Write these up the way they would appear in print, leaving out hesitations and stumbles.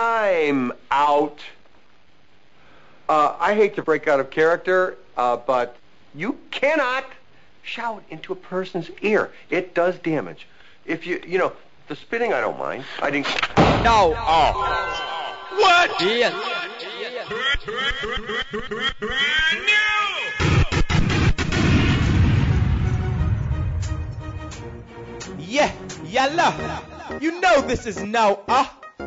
time out. I hate to break out of character, but you cannot shout into a person's ear. It does damage. If you know, the spitting, I don't mind. I didn't. No. Oh. What? Yeah. No. Yeah, yalla. You know this is now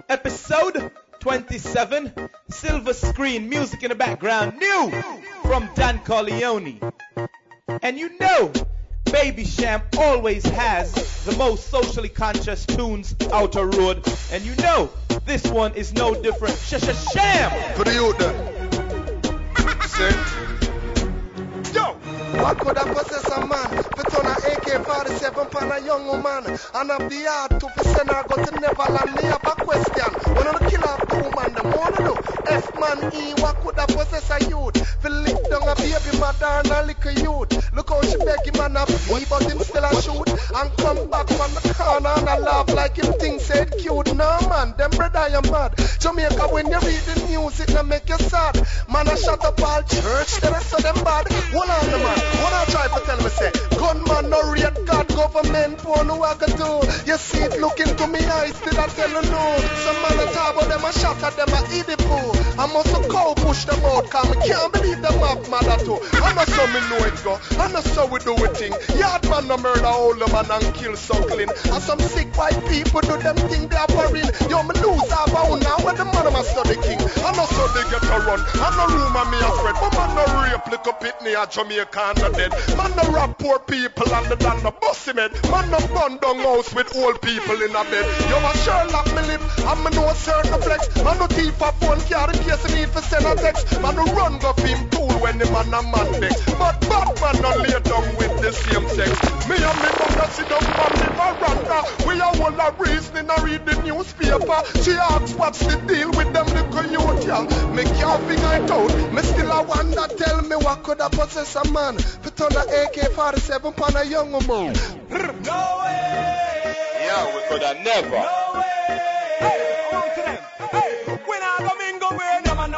episode 27. Silver screen music in the background, new from Dan Corleone. And you know, Baby Sham always has the most socially conscious tunes out of road. And you know, this one is no different. Sham! For the youth then. Yo! I could have possessed a man, but on an AK-47 pan a young woman, and I'm the art to send her go to Neverland. Me have a question. One of the killer of the woman, the more you know, F-man E, what could have possessed a youth? The lick down a baby mother and a little youth. Look how she beg him and a fee, but him still a shoot. And come back from the corner and a laugh like him thinks said cute. No man, them brother you mad. Jamaica, when you read the news, it no make you sad. Man, I shut up all church, the rest of them bad. One on the man. When I try to tell me, say, gunman, no red card, government, porn, no I can do. You see it looking to me eyes, did I tell you no? Some man a talk about them, a shot at them, a eat the poo. I must a cow push them out, cause I can't believe them have mother too. I know so me know it go, I know so we do it thing. Yard man no murder all the man and kill suckling. And some sick white people do them thing they are worrying. Yo, me lose half a own now when the man a study king. I know so they get a run, I know rumor me a spread. But man no rape, lick up it near Jamaica. Dead. Man no rob poor people and the dan no bust him head. Man no burn down house with old people in a bed. Yo, I sure lock me lip and me no certain flex. Man no thief a phone carry case he need for send a text. Man no run go him pool when the man a man next. But bad man no lay down with the same sex. Me and me mother sit down on the veranda. We a whole a reasoning a read the newspaper. She asks what's the deal with them little youth, y'all. Me can't figure it out. Me still a wonder, tell me what could a possess a man. Put on an AK-47 pan a young woman. No way! Yeah, we could have never. No way! Hey, on to them. Hey, when I go mingle with them, no, no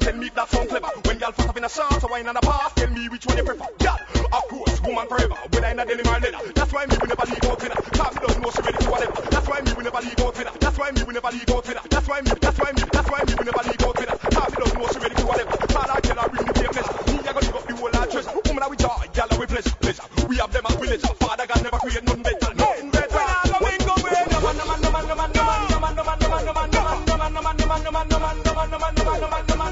tell me that sound clever. When y'all fast up in a shot, so wine and a pass, tell me which one you prefer. Yeah, of course, woman forever, whether in a denim or leather. That's why me will never leave out winner. Cause me don't know she ready for whatever. That's why me will never leave out winner. That's why me will never leave out winner. That's why me will never leave out winner. Cause me don't know she ready for whatever. Father, I tell her we need to be a pleasure. Me, I go give up the whole lot treasure. Woman, I with joy, y'all are with pleasure. We have them as villager. Father, God never create none better. Nothing better. When I love him, go away. No man, no man, no man, no man, no man, no man, no man, no man, no man, no man, no man, no man, no man, no man, no man, no man, no man.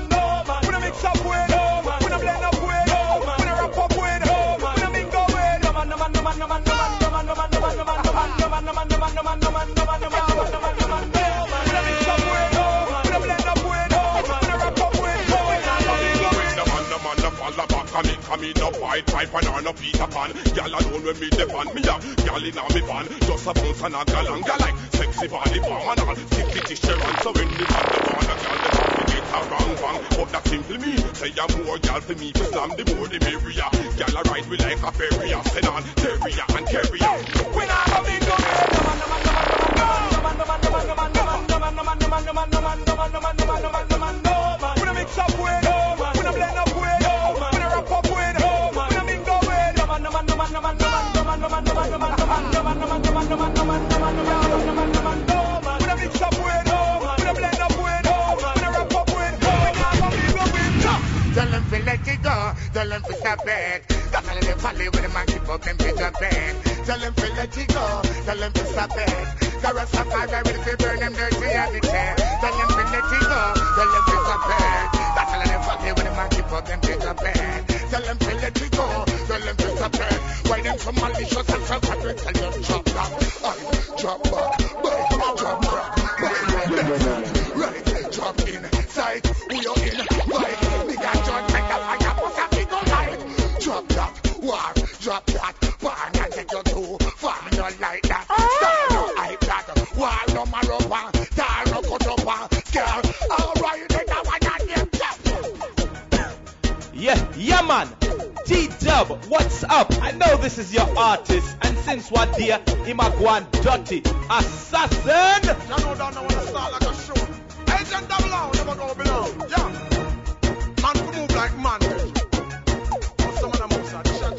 Me no fight, fight and I no Peter Pan. Y'all alone when me depend. Me have y'all in a me van. Just a bounce and a galang. Y'all like sexy body bomb and all. Stick the tissue and so when the band the band a girl the band we get a wrong bang. But that simply mean say a more y'all for me to slam the more the merrier. Y'all a ride me like a ferry a sedan, terrier and carrier. When I come in go man, no man, no man, no man, no man, no man, no man, no man, no man, no man, no man, no man, no man, no man, no man, no man, no man, no man. When I mix up with, when I blend up with. Tell them to let it go, tell them to stop it. That's all in the valley where the man keep up them big up it. Tell them to let it go, tell them to stop it. The rest of my will be burn them dirty at the chair. Tell them to let it go, tell them to stop it. That's all in the valley where the man keep up them big up it. Tell them to let it go, tell them to stop it. Why them so malicious and so fabric? Tell them drop back, drop back, drop back, right, drop inside, who you in, right. Judge, make a fire, drop what? Why not take you too far? No like that. Star no hype that. Why no marijuana? Star no cotopa. Girl, all right, then I want that. Yeah, yeah, man. T-Dub, what's up? I know this is your artist, and since what dear, him a go and dirty assassin. You know that I want to start like a show. Agent Double O, never go below. Yeah, man, we move like man. Some of them moves are shut.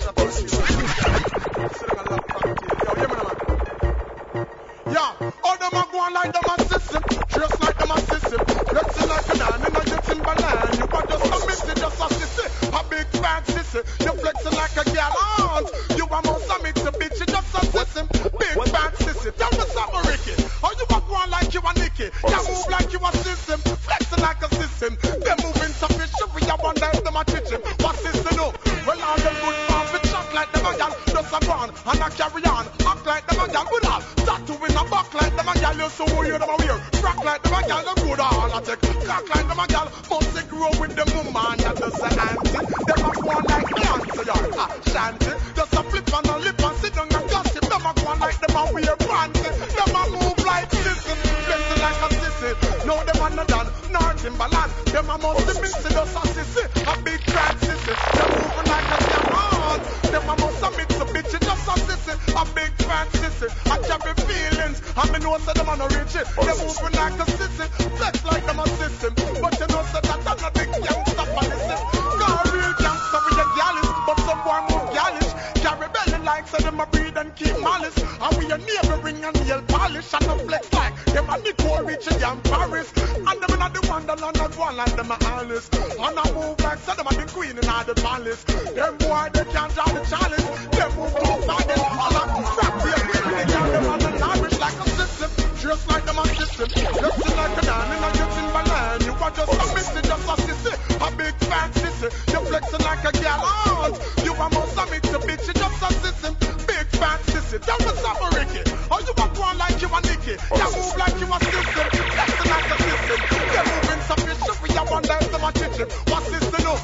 Yeah, all them are going like them a system, dressed like them a system, dressing like a man, and you're getting banana. You want just a message, just a system, a big fat system. You're flexing like a girl aunt. You want more summit to bitch, you just a system, big fat system. That was something Ricky. Or you are going like you a Nicky. You move like you a system, flexing like a system. They're moving to fish, we are one that them a kitchen. What system up? Well, all them good fans with shots like them a girl. Just a run and a carry on. Act like them a girl with all. Tattoo in a back like them a girl. You so who you them a wear. Rock like them a girl, the good all I take. Cock like them a girl, must grow with them woman that does an auntie. Them a go like Nancy or Shanty. Just a flip and a lip and sit down and gossip. Them a go like them a wear panty. Them a move like sissy, blessing like a sissy. No, them a not done, nor Timbaland. Them a must be missing just a sissy, a big fat sissy. Them moving like a diamond. Them a must a mix a bitch, just a sissy, a big fat sissy. I carry feelings, I mean no say them a no rich. Them moving like a sissy, flex like them a system. But you know say that I'm not big gangsta policy. Got real gangsta with the gallus, but some boy move gallus. Carry belly like say them a breed and keep malice. And we a neighboring and nail polish and a flex like them a Nicole Richie and Paris. And them not the Wonderland and one like them a Alice. And I move like say them a the queen in all the palace. Them boy they can't draw the chalice. Them move too far, them all a crap. We a queen in the girl, them a nourish like a system. Dressed like them a system. Dressing like a man in a getting banana. You are just a missy, just a sissy, a big fat sissy. You're flexing like a girl aunt. You are more summit to bitch, just a system. Big fat sissy, that was a Ricky. Or you are going like you a Nicky. You move like you a system, flexing like a system. You're moving some bitch, we are one life to my kitchen. What system up?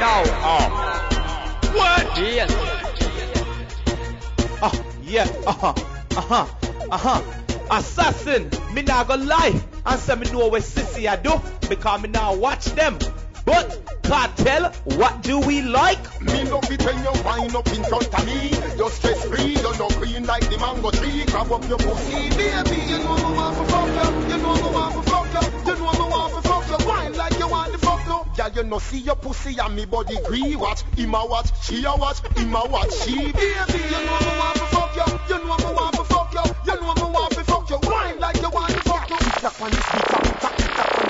Now, what? Yes. Assassin, me nah go lie. And say me know what sissy I do, because me now watch them. But cartel, what do we like? Me love it when you wind up in front of me. You're stress free, you're not green like the mango tree. Grab up your pussy, baby. You know me want to fuck you. You know me want to fuck you. You know me want to fuck you. Wine like you want to fuck you. Yeah, you know see your pussy and me body green. Watch, him a watch, she a watch, him a watch, she. Baby, you know me want to fuck you. You know me want to fuck you. You know me want to fuck you. Wine like you want to fuck you. Tick tock on the speaker, tick tock on the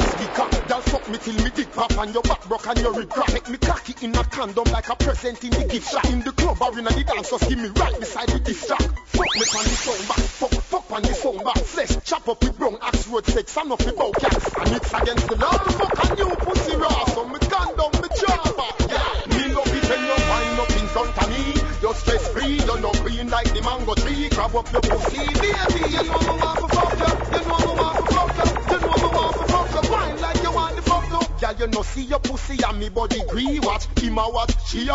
speaker. Girl fuck me till me dick pop and your back broke and your rib crack. Make me cocky in a condom like a present in the gift shop. In the club or in the dance, just give me right beside the diss track. Fuck me on the sound back, fuck on the sound back. Flesh chop up with brown axe road sex and off with bow cats. And it's against the law, fuck on you pussy raw. So me condom me java, yeah. Me love it when you wind up in front of me. You're stress free, you're not green like the mango tree. Grab up your pussy, baby. You know me want to fuck you. You know me want to fuck you. You know me want to fuck you. Wine like you want to fuck you. Yeah, you know see your pussy and me body green. Watch, him a watch, she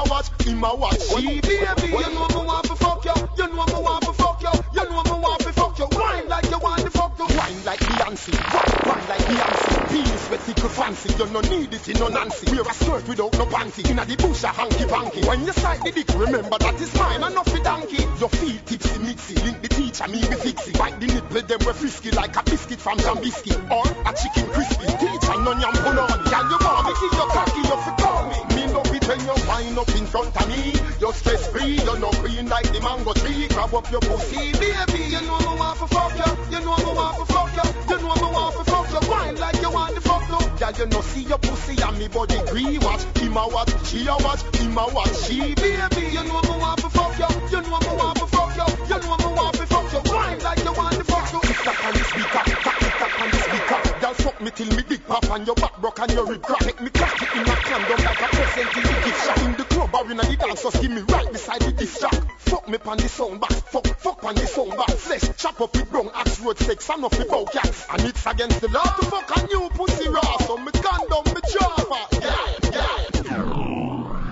a watch, him a watch, she. Baby, you know me want to fuck you. You know me want to fuck you. You know me want to fuck you. Wine like you want to fuck you. Wine like Beyonce, wine like Beyonce. Penis with tickle fancy, you no need it in no Nancy. Wear a skirt without no panty, inna the bush a hanky panky. When you sight the dick, remember that it's mine and not for donkey. Your feet tipsy mixy, link the teacher me be fixy. Bite the nipple them we frisky like a biscuit from Jambiski or a chicken crispy. Teacher no yam punani. Can you want me see your cocky, you fi call me. Me love it when you wind up in front of me. You're stress free, you're not green like the mango tree. Grab up your pussy, baby. You know me want to fuck you. You know me want to fuck you. You know me want to fuck you. Wine like you want to fuck you. Yeah, you know see your pussy and me body green. Watch, him a watch, she a watch, him a watch, she. Baby, you know me want to fuck you. You know me want to fuck you. You know me want to fuck you. Wine like you want to fuck you. Tick tock on the speaker, tick tock on the speaker. Girl fuck me till me dick pop and your back broke and your rib crack. Make me cocky in a condom like a present in the gift shop. In the club or in the dance, just give me right beside the diss track. Fuck me pan the sound back, fuck pan the sound back. Flesh chop up with brown axe road sex and off with bow cats. And it's against the law to fuck a new pussy raw. So me condom me java, yeah, yeah.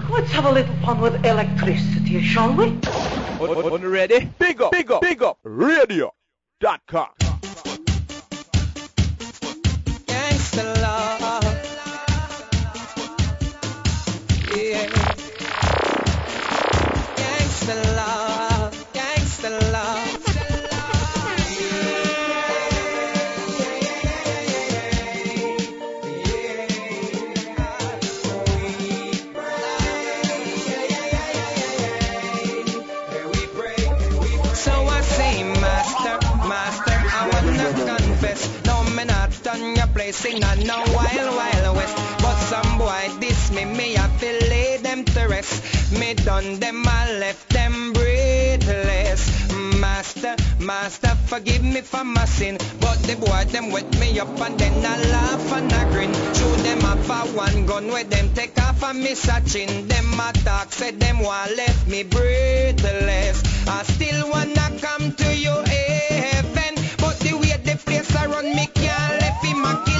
What Let's have a little fun with electricity, shall we? Ready? Big up, radio.com. Gangsta love. Yeah. Gangsta love. Sing on a wild west, but some boy diss me, me I feel lay them to rest. Me done them, I left them breathless. Master, forgive me for my sin, but the boy them wet me up and then I laugh and I grin. Show them up for one gun with them take off and me searching. Them attack said them one left me breathless. I still wanna come to your heaven, but the way the place around me can't left him a kill.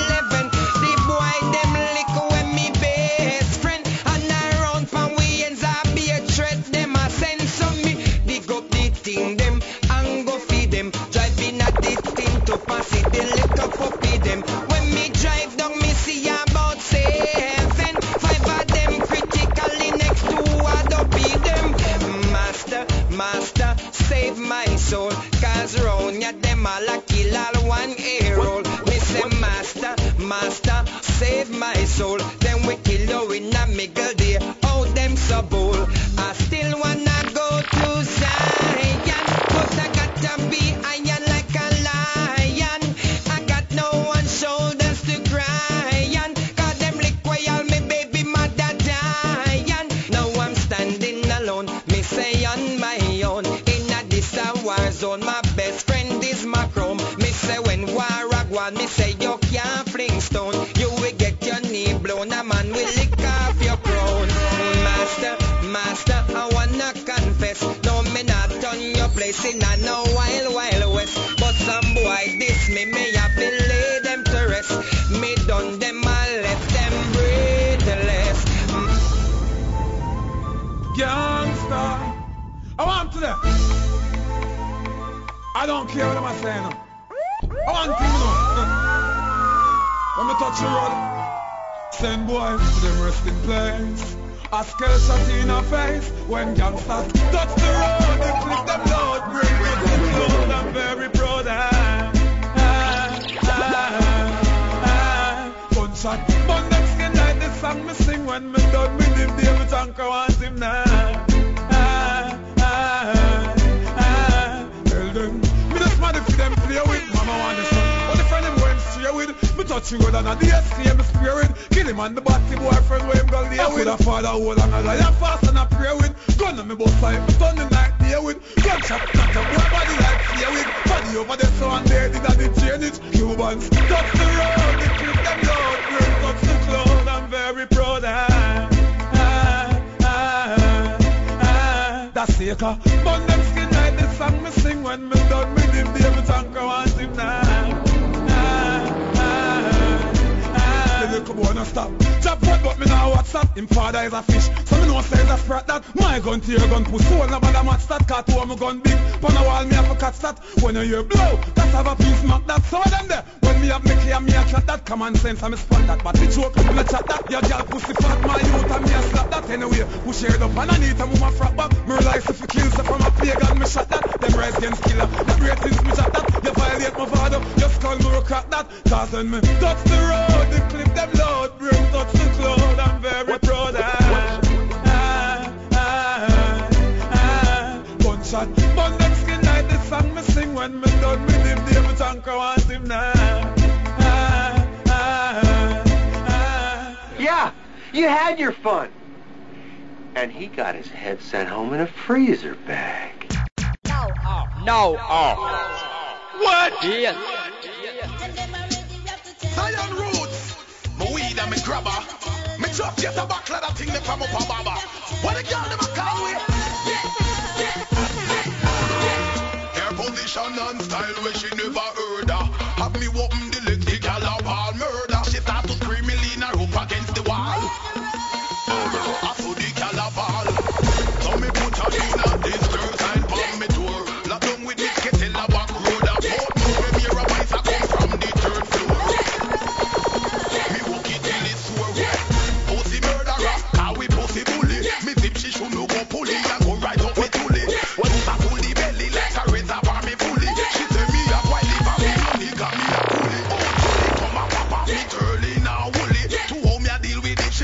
Against the wall, I saw the calabar.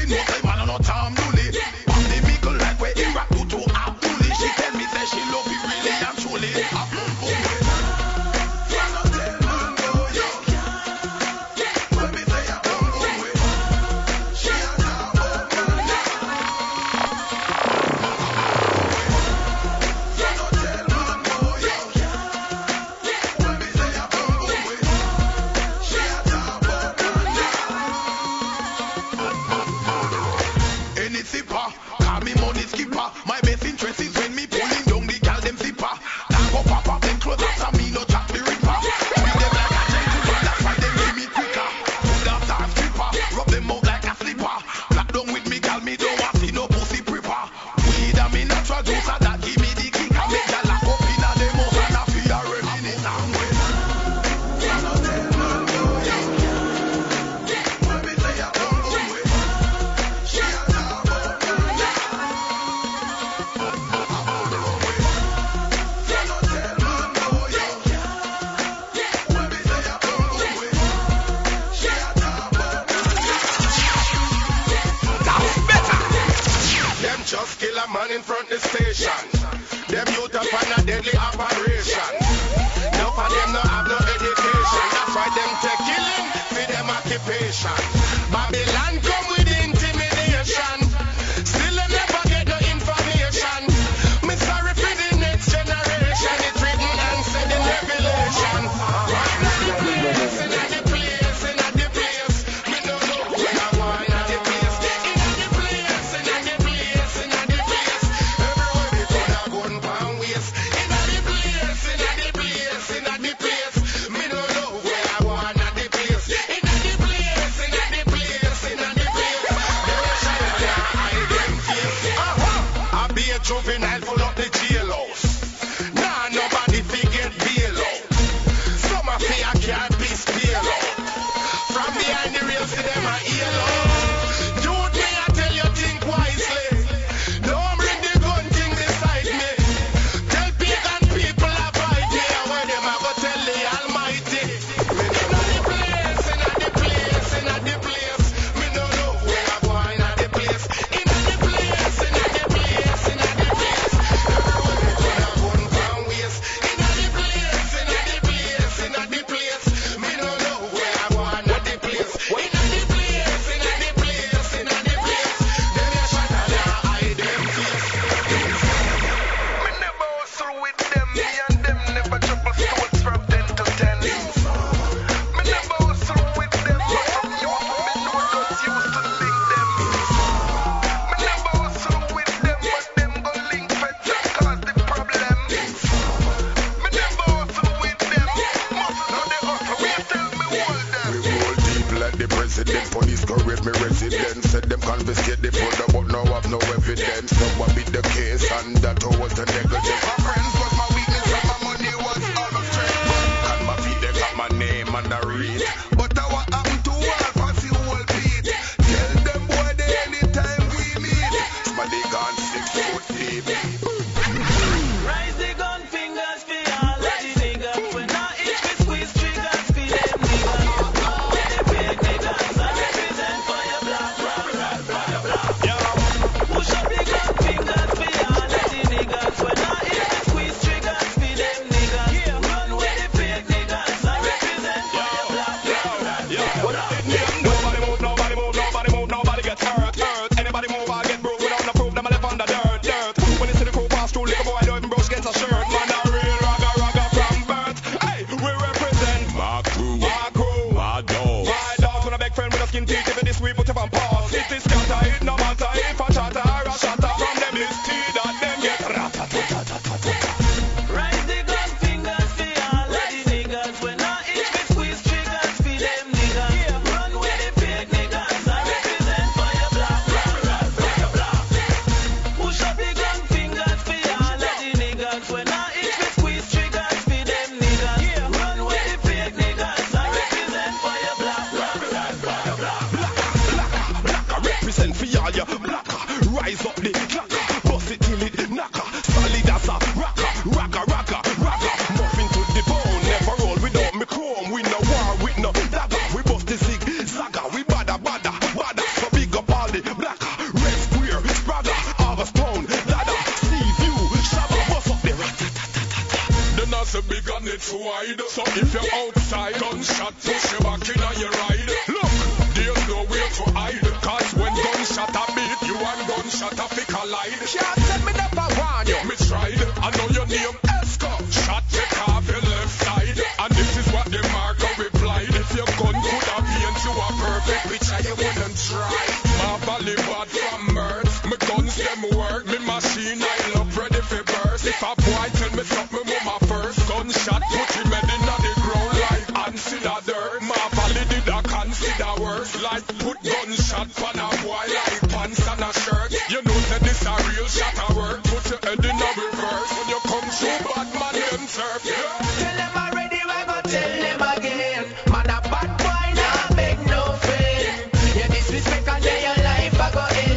we know they want no time to live. On the mickle like we in rap to a bully. She tell me that she love me really and truly. side. So if you're outside, gunshot push you back in on your ride. Look, there's no way to hide, cause when gunshot a beat you and gunshot a pick a line. Can't tell me never warn you. Me tried, I know your name Esco. Shot take off your left side. And this is what the marker replied. If your gun could have been to a perfect picture, you wouldn't try. My valley bad from murder. Me guns them work, me machine I love ready for burst. If a boy tell me stop me mama first, gunshot put him head in the ground like ants in the dirt. My valley did a consider worse, like put gunshot on a boy like pants and a shirt. You know that this a real shot a work, put your head in a reverse. When you come through bad man them turf, yeah. Tell them already I go tell them again, man a bad boy now make no fail. Yeah disrespect and they your life I go in.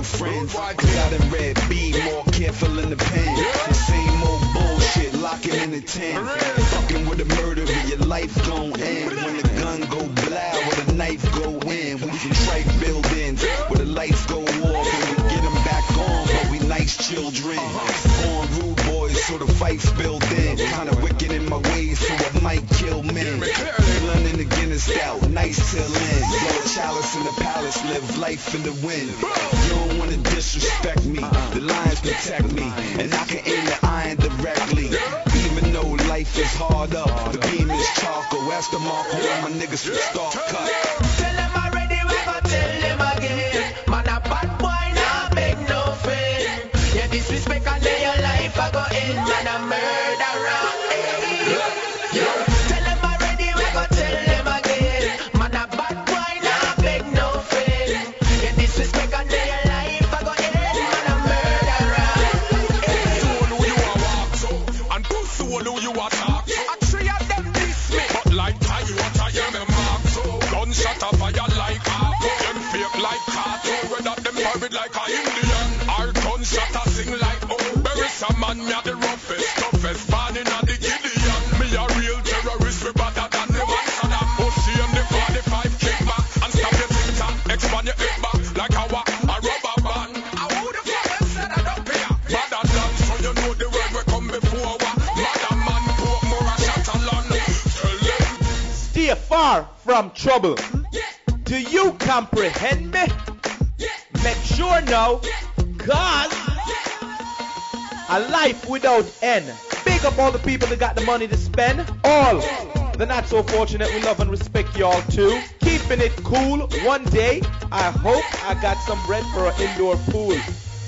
Friends, I got a red B, more careful in the pen. The same old bullshit, locking in the tent. Fucking with a murderer, your life gon' end. When the gun go blow, when the knife go in. We strike buildings, where the lights go off. And we get them back on, but we nice children. Born rude boys, so the fight's built in. Kinda wicked in my ways, so I might kill men. London again is out, nice till end. Yo, chalice in the palace, live life in the wind. You don't wanna disrespect me, the lions protect me, and I can aim the iron directly. Even though life is hard up, the beam is charcoal. That's the mark where my niggas from Star Cut. Tell them already, we gon' tell them again. Man, a bad boy, nah make no fail. Yeah, disrespect and lay your life, I go in. Man, a murderer. Tell them already, we gon' tell them again. Man, a bad boy, nah make no fail. Yeah, disrespect and lay your life, I go in. Man, a murderer. Soul who you a walk to, and soul who you a talk to. A three of them diss me, but like Toyota, you me mark to. Gunshot a fire like Harpo, them fake like Kato. Whether them married like a Indian, or gunshot a sing like Oh. Bury some man, me a the roughest, toughest man in a the giddy. A real terrorist, we better than the man Saddam Hussein, the 45 kickback, and stop your TikTok, expand your hip back like a rubber band. I would have fucking said I don't pay better than, so you know the word we come before. Mother man, poor more a shot along. Stay far from trouble. Do you comprehend me? Make sure now, cause a life without end. Big up all the people that got the money to spend. All the not so fortunate, we love and respect y'all too. Keeping it cool. One day, I hope I got some bread for an indoor pool.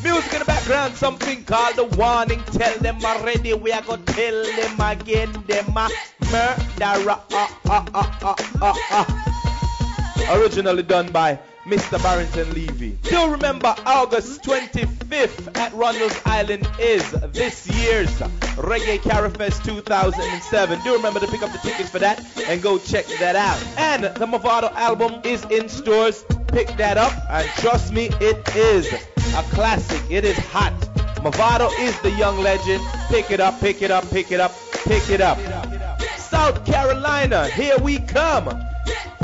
Music in the background, something called the warning. Tell them already, we are gonna tell them again. Them a murderer. Originally done by Mr. Barrington Levy. Still remember August 25th at Ronald's Island is this year's Reggae Carifest 2007. Do remember to pick up the tickets for that and go check that out. And the Mavado album is in stores. Pick that up and trust me, it is a classic. It is hot. Mavado is the young legend. Pick it up, pick it up, pick it up, pick it up. South Carolina, here we come.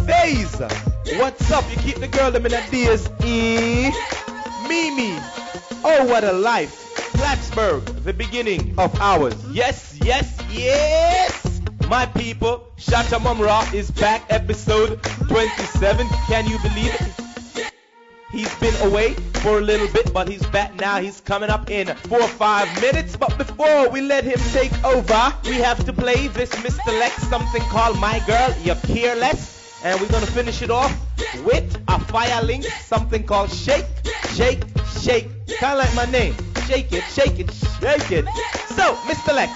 Phase. What's up? You keep the girl them in a DSE. Mimi. Oh, what a life. Plattsburgh, the beginning of ours. Yes, yes, yes. My people, Shatta Mo'mo is back, episode 27. Can you believe it? He's been away for a little bit, but he's back now. He's coming up in 4 or 5 minutes. But before we let him take over, we have to play this Mr. Lex, something called My Girl, You're Careless. And we're going to finish it off with a fire link, something called Shake, Shake, Shake. Kind of like my name. Shake it, shake it, shake it. So, Mr. Lex.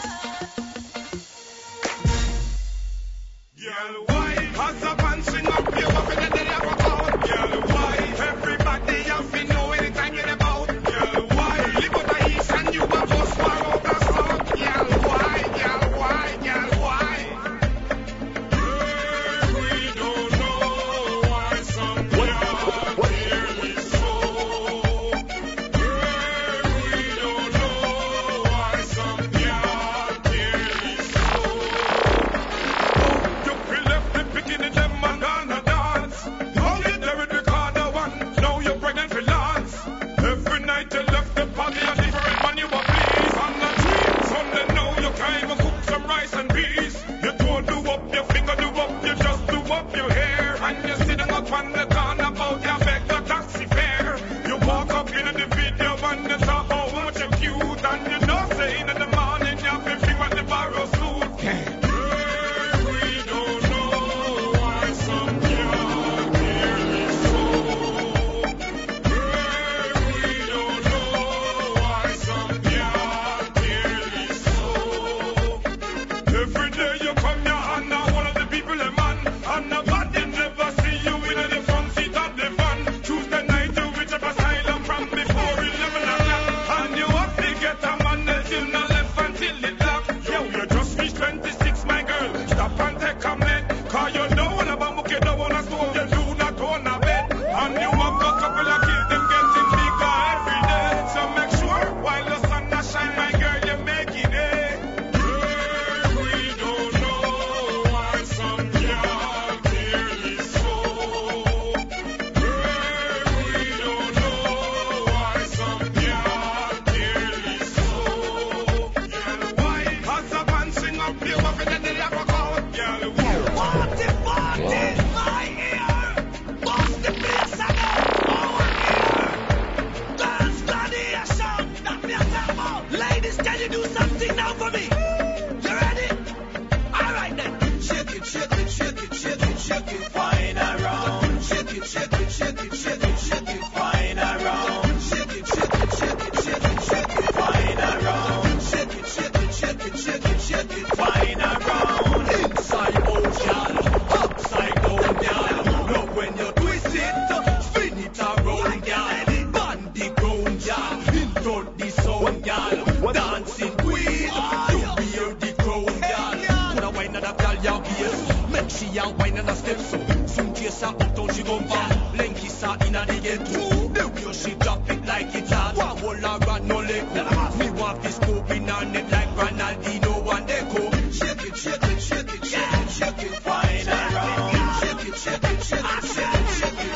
a Bucktown, she gon' bang. Lenky sat in a nigga too. The wheel she drop it like it's hot. Wah walla rat no leko. Me want this scoop in her neck like Ronaldinho and Deco. Shake it, shake it, shake it, shake it, shake it, wind around. Shake it, shake it, shake it, shake it, shake it, wind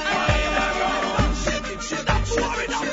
around. Shake it, shake it, shake it, shake it.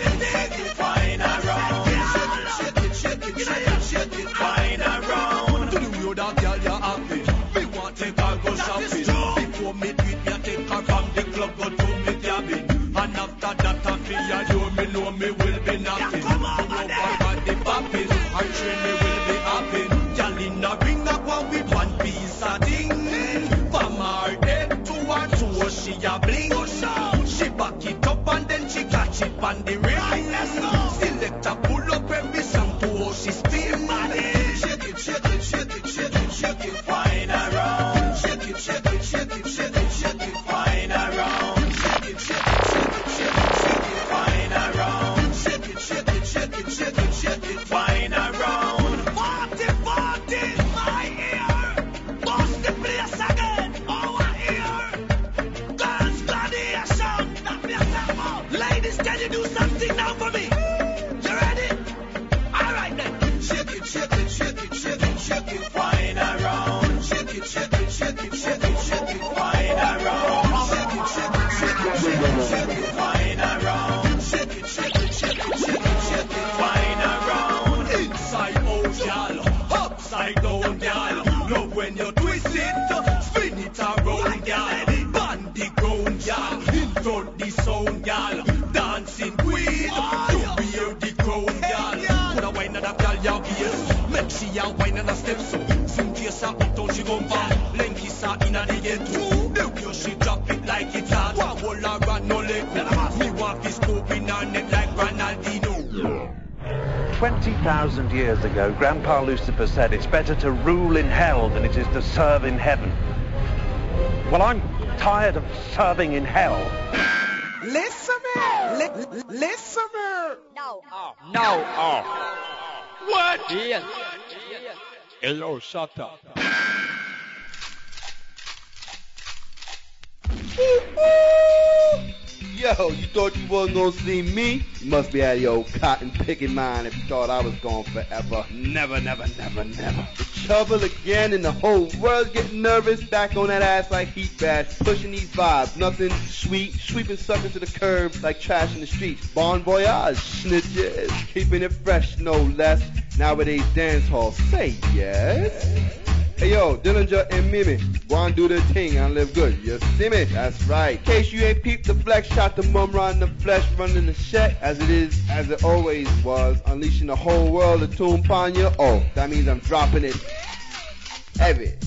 Grandpa Lucifer said it's better to rule in hell than it is to serve in heaven. Well, I'm tired of serving in hell. Listener! No. What? Yes. Hello, Shatta. Yo, you thought you wasn't gonna see me? Must be out of your cotton picking mind if you thought I was gone forever. Never. Trouble again and the whole world's getting nervous. Back on that ass like heat bass. Pushing these vibes, nothing sweet. Sweeping suckers to the curb like trash in the streets. Bon voyage, snitches. Keeping it fresh, no less. Nowadays dance hall, say yes. Hey yo, Dillinger and Mimi, one do the thing and live good, you see me? That's right. In case you ain't peeped the flex, shot the mum round the flesh, running the shed, as it is, as it always was, unleashing the whole world to tune upon you. Oh, that means I'm dropping it heavy.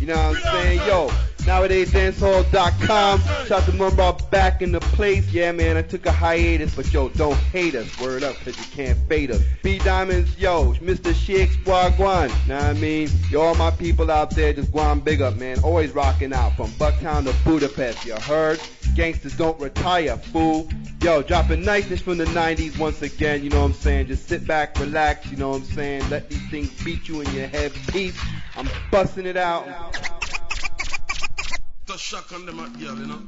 You know what I'm saying? Yo, Nowadaysdancehall.com, shot the mum back in the place. Yeah, man, I took a hiatus, but yo, don't hate us. Word up, cause you can't fade us. B-Diamonds, yo, Mr. Sheik's Boaguan. Know what I mean? Yo, all my people out there, just guan big up, man. Always rocking out from Bucktown to Budapest, you heard? Gangsters don't retire, fool. Yo, dropping niceness from the 90s once again, you know what I'm saying? Just sit back, relax, you know what I'm saying? Let these things beat you in your head, peace. I'm busting it out. The shock on them at here, you know.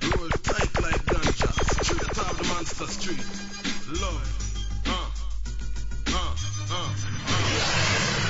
The world tight like ganja. Straight out of the monster street. Love.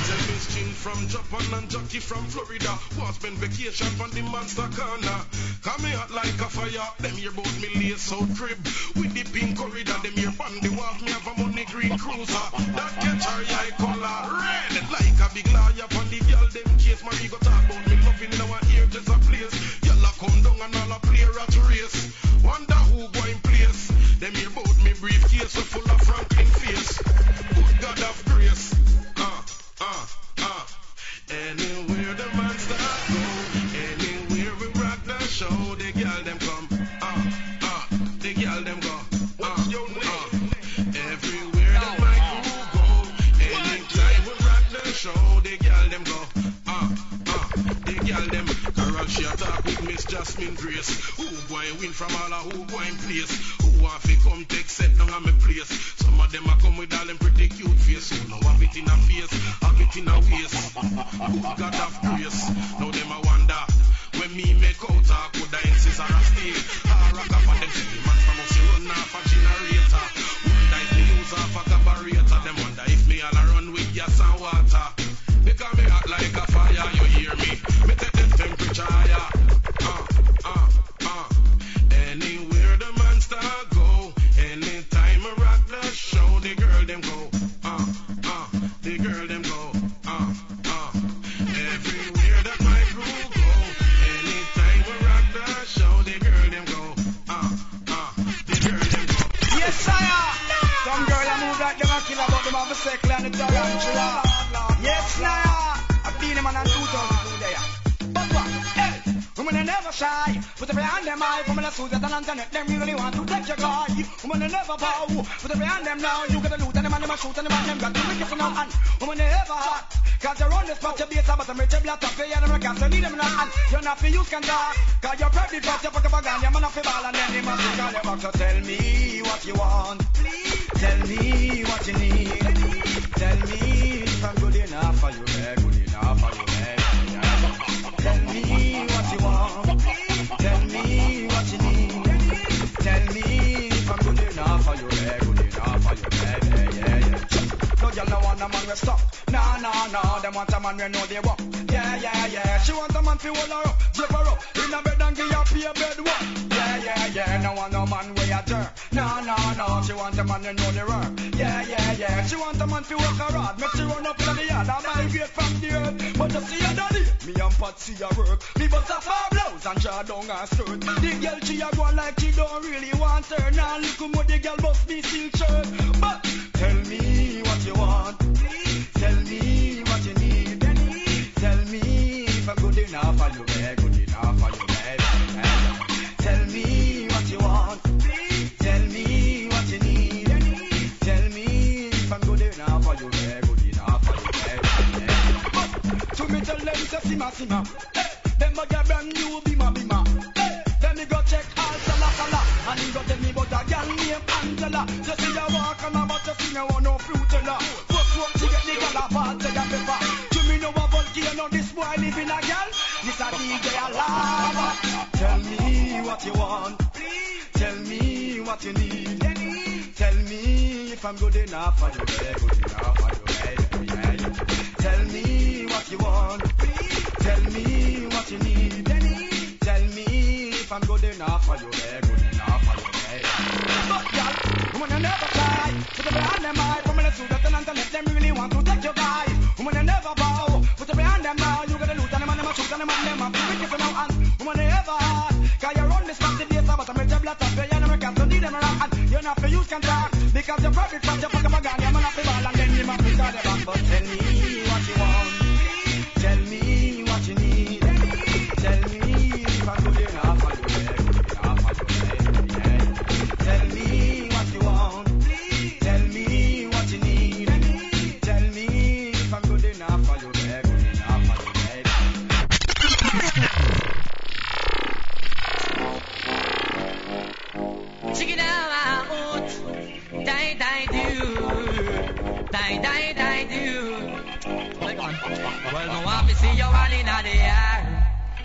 Jelly string from Japan and Jackie from Florida. Was been vacation from the monster corner. Come here hot like a fire. Them here both me lace out crib. With the pink corridor. Them here bandy walk. Me have a money green cruiser. That catch her eye color. Red like a big liar. From the girl them case. My ego talk about me loving now and here just a place. Y'all come down and all a player at race. Wonder who going place. Them here both me briefcase. So full of Franklin face. Good God of grace. Anywhere the monster go, anywhere we rock the show, the girl them come, the girl them go, everywhere the mic go, anytime we rock the show, the girl them go, the girl them, Carol she attack with Miss Jasmine Grace, who boy win from all a who boy in place, who want to come take set down on my place, some of them a come with all them pretty cute face, who know have it in a face. In a waist, who God of grace. Now them a wonder when me make out her could I insist on a steal. Her rock up and them tell me man from she run off a generator. Wonder if me use off a carburetor. Them wonder if me all a run with gas and water. Because me hot like a fire, you hear me? Me take the temperature higher. Anywhere the monster go, anytime I rock the show, the girl them go. The girl them go. Everywhere that my crew go, anytime we rock the show, the girl them go. The girl them go. Yes, sire. Some girl I move like them a killer, but them have a circle and a tarantula. Yes, sire. I feel them on a 2,000 there. But what else? Women are never shy. Put every hand them high. Women are so that on internet, them really want to take your guy. Women are never bow. Put every hand them now. You gotta loot and them and them a shoot and them and them got to make it for now. And women are ever hot. Cause you're on this spot, you're better, but I'm rich, you're tough, you're not a so need them not, and you're not for use, can talk. Cause you're probably fast, you're fucking bagan, you're not for ball, and then you must be calling back. So tell me what you want, please. Tell me what you need, tell me if I'm good enough for you, man, good enough for you, man. Tell me what you want, please. Tell me what you need, tell me if I'm good enough for you, man, good enough for you, man, yeah, yeah, yeah. No, y'all know want a man with stuff. No, them want a man we know they walk. Yeah. She want a man to hold her up, zip her up, in a bed and give her pay a bed work. Yeah. No want no man we a jerk. No, she want a man we know they work. Yeah. She want a man to work her hard, make she run up in the yard and migrate from the earth. But just see her daddy, me and Pat see her work. Me bust a far blouse and draw down her skirt. The girl she a go like she don't really want her. Now look more the girl must be silk shirt. But tell me what you want, please. Tell me what you need, please. Tell me if I'm good enough for you, babe, good enough for you, babe. Tell me what you want, please. Tell me what you need, please. Tell me if I'm good enough for you, babe, good enough for you, babe. But to me tell them to sima, hey, them a get brand new bima, hey, then me go check all sala, and he go tell me about a girl named Angela. You see her walk and her but you see her want no flutella. What she get the girl a part of the paper. You me know a volcano, this boy living a girl. This a DJ a lava. Tell me what you want, please. Tell me what you need, please. Tell me if I'm good enough for you, good enough for you, yeah. Tell me what you want, please. Tell me what you need, please. Tell me if I'm good enough for you, good enough for you. But y'all, women are never shy. Put every hand them high. Women are so that and let them really want to take your guy. Women are never bow. Put every hand them now. You gotta loot and them and them shoot and them and them and be wicked for now. And women are ever hard. Cause you're on this massive day, but I'm a tablet of pay and I'm a cat, so need them around. And you're not for use can talk. Because you're probably from your fucking bagan. You're not for ball and then you must be got about. But tell me what you want. Tell me what you need. Tell me if I'm good enough for you. Tell me what you want, please. Tell me what you need, please. Tell me if I'm good enough for you, babe, good enough for you, babe. Chicken out, die do. Hold on. Well, no one see you running out of the air.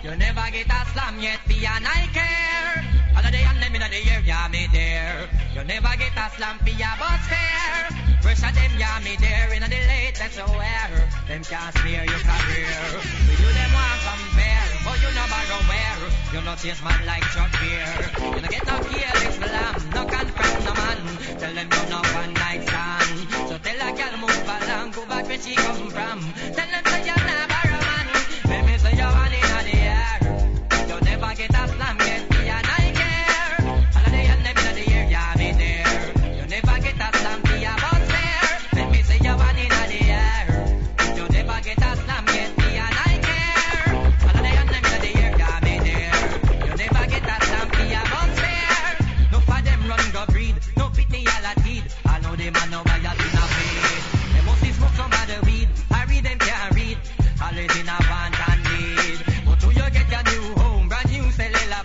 You never get a slam yet, be an I care. Other day and them in the year, yeah, me there. You never get a slumpy, yeah, but fair. Fresh at them, yeah, me there. In the late, that's aware. Them can't smear your career. We do them one compare, but you never go where. You not chase man like Chuck Beer. You don't get no kill, it's glam. No confront no man. Tell them you're not one night stand. So tell a girl move along, go back where she come from. Tell them that you're never a man. Let me say you're one in the air. You never get a slam, get me a night. Always in a want and need. But do you get your new home, brand new cellular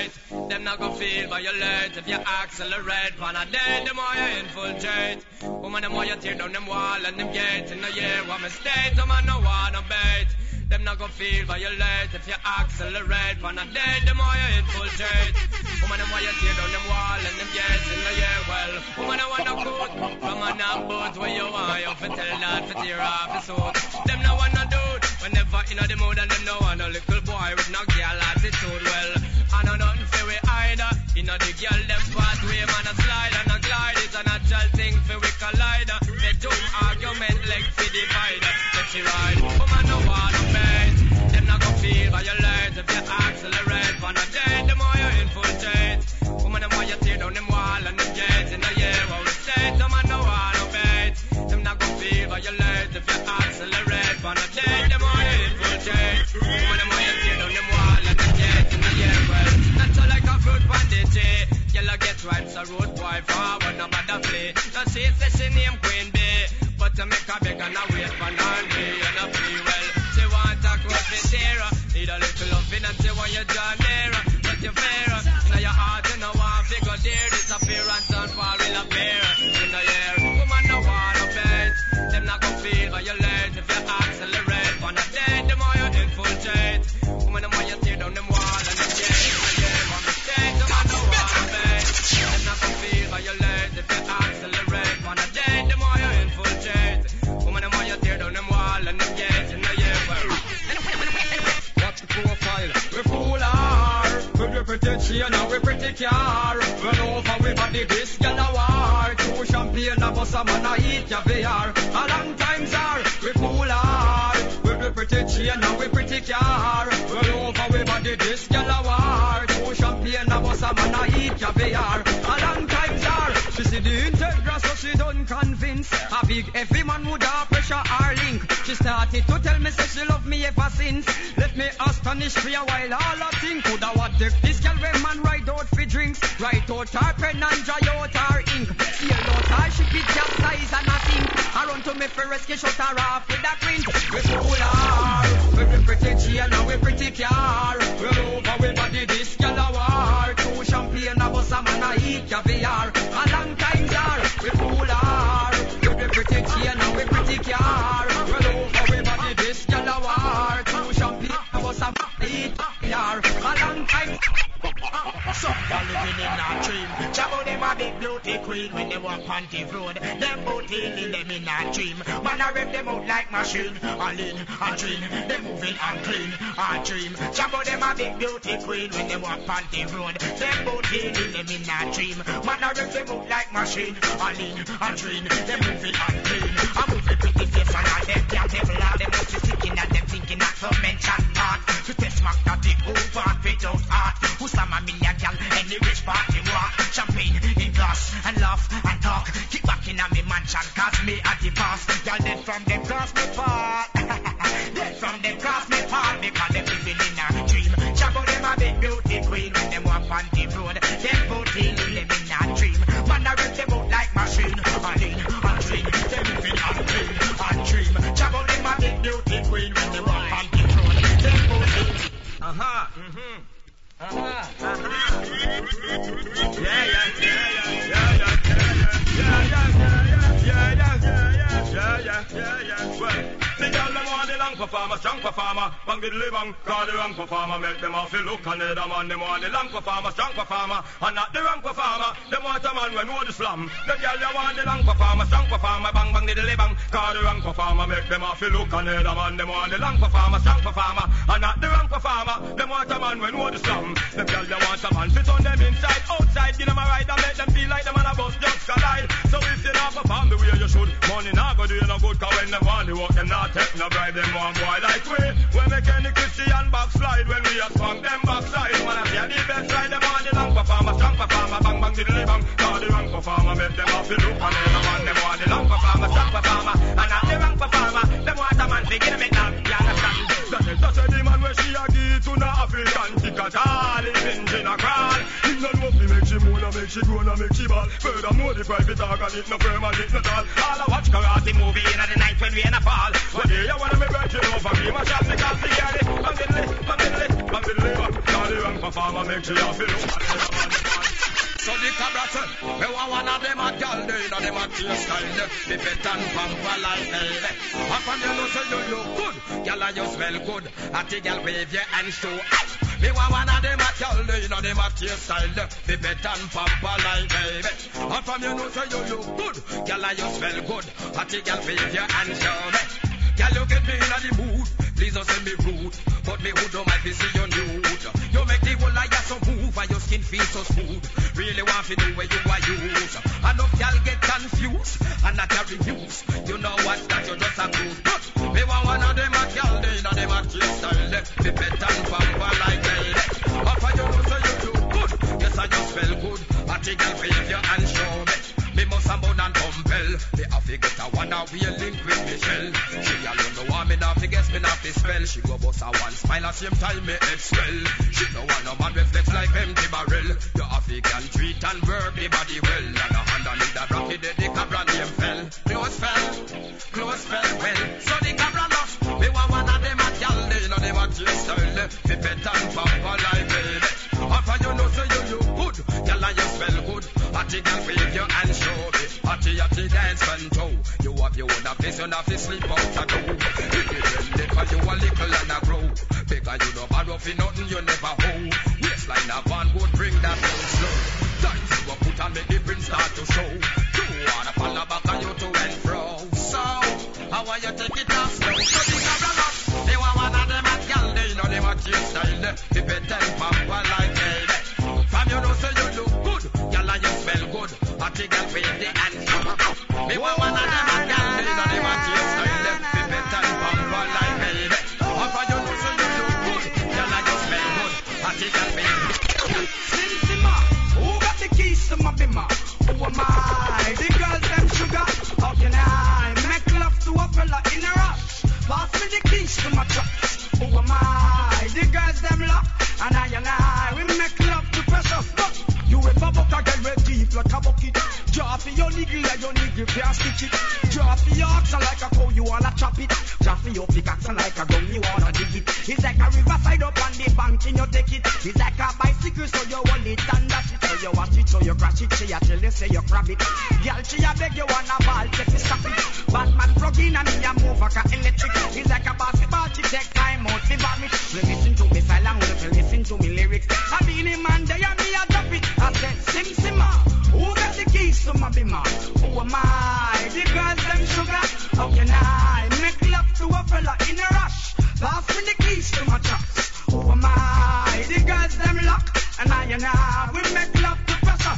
wait. Them not gon' feel violent if you accelerate. Pan a day, the more you infiltrate. Woman, the more you tear down them wall and them gates. In the year, one mistake, the man no wanna bait. Them not gon' feel violent if you accelerate. Pan a day, the more you infiltrate. Woman, the more you tear down them wall and them gates. In the year, well, woman, I wanna good. From a not boot where you are, you fit tell that for tear off his hook. Them no wanna do it. Whenever in the mood and them no want a little boy with no girl attitude. Well, I know nothing for we either. In a the girl them pathway, man a slide and a glide. It's a natural thing for we collider. They do argument like for divider. But she ride, woman no wanna bait. Them not gon' feel violent if you accelerate. When I date, the more you infiltrate. Woman the more you tear down them wall and them gates. In a year where we stay, the man no wanna bait. Them not gon' feel violent if you accelerate. When I date, the more you infiltrate. Woman the more you tear down them wall and them gates. In a year well, not so like a fruit bandit. Yellow get right, so road boy forward, no matter play. Now she says she name Queen Bee, but to make her big and I wait for Nandee and a free well. She want a crossfit era, need a little loving and she want you draw nearer. But you fair, now your heart you know one figure there, disappearance and fall will appear. You know yeah, woman no wanna bait, them not gon' feel violate if you accelerate. On a day, the more you infiltrate, woman the more you tear down them wall and them gates. Pretty chain and we pretty car. Run over with body, this girl a war. Two champagne a bus a man a eat your VR. A long time sir, we fool hard. With the pretty chain and we pretty car. Run over with body, this girl a war. Two champagne a bus a man a eat your VR. A long time sir, she see the Integra so she done convince. A big every man would have pressure our link. She started to tell me say she love me ever since. Left me astonished for a while all I think. Could a what take this girl when man ride out for drinks. Write out her pen and dry out her ink. Seal out her ship it just size and a sink. I run to me for rescue shut her off with a print. We fool her, we pretty chain and we pretty car. We over we body this girl a war. Two champagne a bus a man a eat caviar. A long time sir, we fool her, we pretty chain and we pretty car. Some are living in a dream. Jabo them a big beauty queen when they walk on the road. Them both in them in a dream. Man I rip them out like machine. All in a dream. They moving and clean. A dream. Jabo them a big beauty queen when they walk on the road. Them both in them in a dream. Man I rip them out like machine. All in a dream. They moving and clean. I move the pretty face and all them can't devil all them just sticking at them thinking that some mention part. To test mark that the over without art. Who's some a million gal? Any rich party walk, champagne in glass and laugh and talk. Keep back in a me mansion, cause me at the boss. Y'all dead from them cross me part. Dead from them cross me part. Because them living in a dream. Jabo them a big beauty queen when them walk on the road. Them both in them in a dream. Man I rip them out like machine. All in a dream. Them living a dream. Jabo them a big beauty queen when they walk on the road. Them both in. Aha, mhm. Uh-huh. Uh-huh. Yeah. Well, the girl them want the long performer, strong performer. Bang diddly bang, call the wrong performer. Make them off the look and the man. Them want the long performer, strong performer. And not the wrong performer. Them want a man when know the slam. The girl they want the long performer, strong performer. Bang bang diddly bang, call the wrong performer. Make them off the look and the man. Them want the long performer, strong performer. And not the wrong performer. Them want a man when know the slam. Them girl they want a man fit on them inside, outside. Give them a ride and make them feel like them and a bus just collide. So if you not perform the way you should, money not go do you no good. Cause when them want to walk, them not take no bribe. Them one boy like we, when make any Christian backslide. When we a spunk them backside, man a fear the best ride. Them want the long performer, strong performer. Bang bang diddly bang, call the wrong performer. Make them off the loop and then a man. Them want the long performer, strong performer. And not the wrong performer, them want a man begin it now. You understand? That's a demon where she a give to no African ticket. All is in Gina Khan. Him no love me make she moan and make she groan and make she ball. Furthermore the private talk and it no firm and it no tall. All I watch karate movie in the night when rain a fall. One day I wanna me break you over me. My shot me cause the girl is. I'm in it, up and deliver. Now the rank performer make you laugh, you know. So the cabrats, we want one of them a girl, they know them a clear style, the pet and pamper like hell. Half of you know say you look good, girl you smell good, a the girl wave your hands to us. Me want one of them a girl, they know them a clear style, the pet and pamper like hell. Half of you know say you look good, girl you smell good, a the girl wave your hands to us. Girl, you get me in the mood, please don't send me rude, but me hood don't mind me see your nude. You make the whole life so move and your skin feels so smooth. Really want to know where you are used. I know y'all get confused and I carry news. You know what, that you just a good. But me want one of them a girl, they know them a kiss style. Me better and bamba like a let. Half of you know so you do good, yes I just feel good. I think I'll pay you and show me. Me must have more than dumbbell. Me have to get a one that we link with Michelle. She alone know what me not to guess, me not to spell. She go bust a one smile at same time me head swell. She no want no man reflex like empty barrel. You have to can treat and work the body well. And a hand underneath the bracket the cabra name fell. Close fell well. So the cabra lost. Me want one of them at y'all, they know they want your style. Me pet and pamper like baby. After you know so you look good, y'all and you smell good. Hattie can wave your hands show me. Hattie dance and toe. You have your own place, you have to sleep out a door. If you bend it, cause you a little and a grow. Bigger you no borrow for nothing you never hold. Waistline a van would bring that down slow. Times you a put and make the print start to show. You wanna follow back and you to and fro. So, how are you take it off slow? So these are the lot. They want one of them at y'all, they know they want your style. If it tells papa like baby. From you know so you look good, y'all and you smell good. Hot the girl with the hands. Me want one of them at y'all, they know they want your style. If it tells papa like baby. From you know so you look good, y'all and you smell good. Hot the girl with the Slim Simma, who got the keys to my bimmer? Who am I? The girls them sugar. How can I make love to a fella in a rush? Pass me the keys to my truck. Who am I? The girls them love, and I, we make love to precious blood. You ever buck a girl with deep like a bucket? Drop your niggle like your niggle, can't stitch it. Drop your oxen like a cow, you wanna chop it. Drop your pickaxe like a gun, you wanna dig it. It's like a riverside up on the bank, and you take it. It's like a bicycle, so you hold it and dash it. So you watch it, so you crash it, she a tell you, say you grab it. Girl, she a beg you wanna ball, take it, stop it. Batman plug in and me a move like a electric. It's like a basketball, she take time out, she vomit. Listen to me silent, listen to me lyrics. I mean a man, they and me a drop it. I said, Sim Simma, who got the keys to my bimmer? Who am I? The girls them sugar. How can I make love to a fella in a rush? Pass me the keys to my trucks. Who am I? The girls them luck. And I will make love to pressure.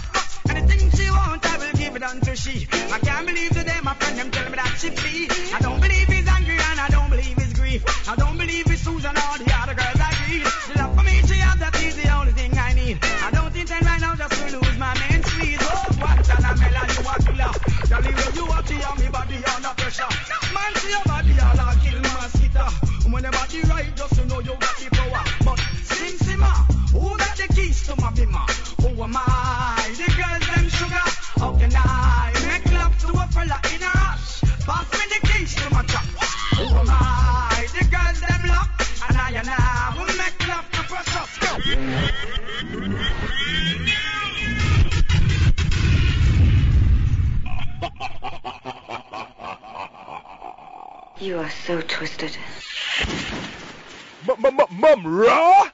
Anything she want, I will give it unto she. I can't believe today my friend them tell me that she free. I don't believe he's angry and I don't believe he's grief. I don't believe it's Susan or the other girls I grieve. The love for me she has, that is the only thing I need. I don't intend right now just to lose my man, please. Oh, what an amela, you are killer. The little you are to me body under pressure. Man, see your body, I'll kill mosquito. When the body right, just to know you got the power. But Sim Simma, who got the keys to my bimmer? Who am I? The girls them sugar. How can I make love to a fella in a rush? Pass me the keys to my truck. Who am I? The girls them luck. And I will make love to precious girls. You are so twisted. Mum Ra?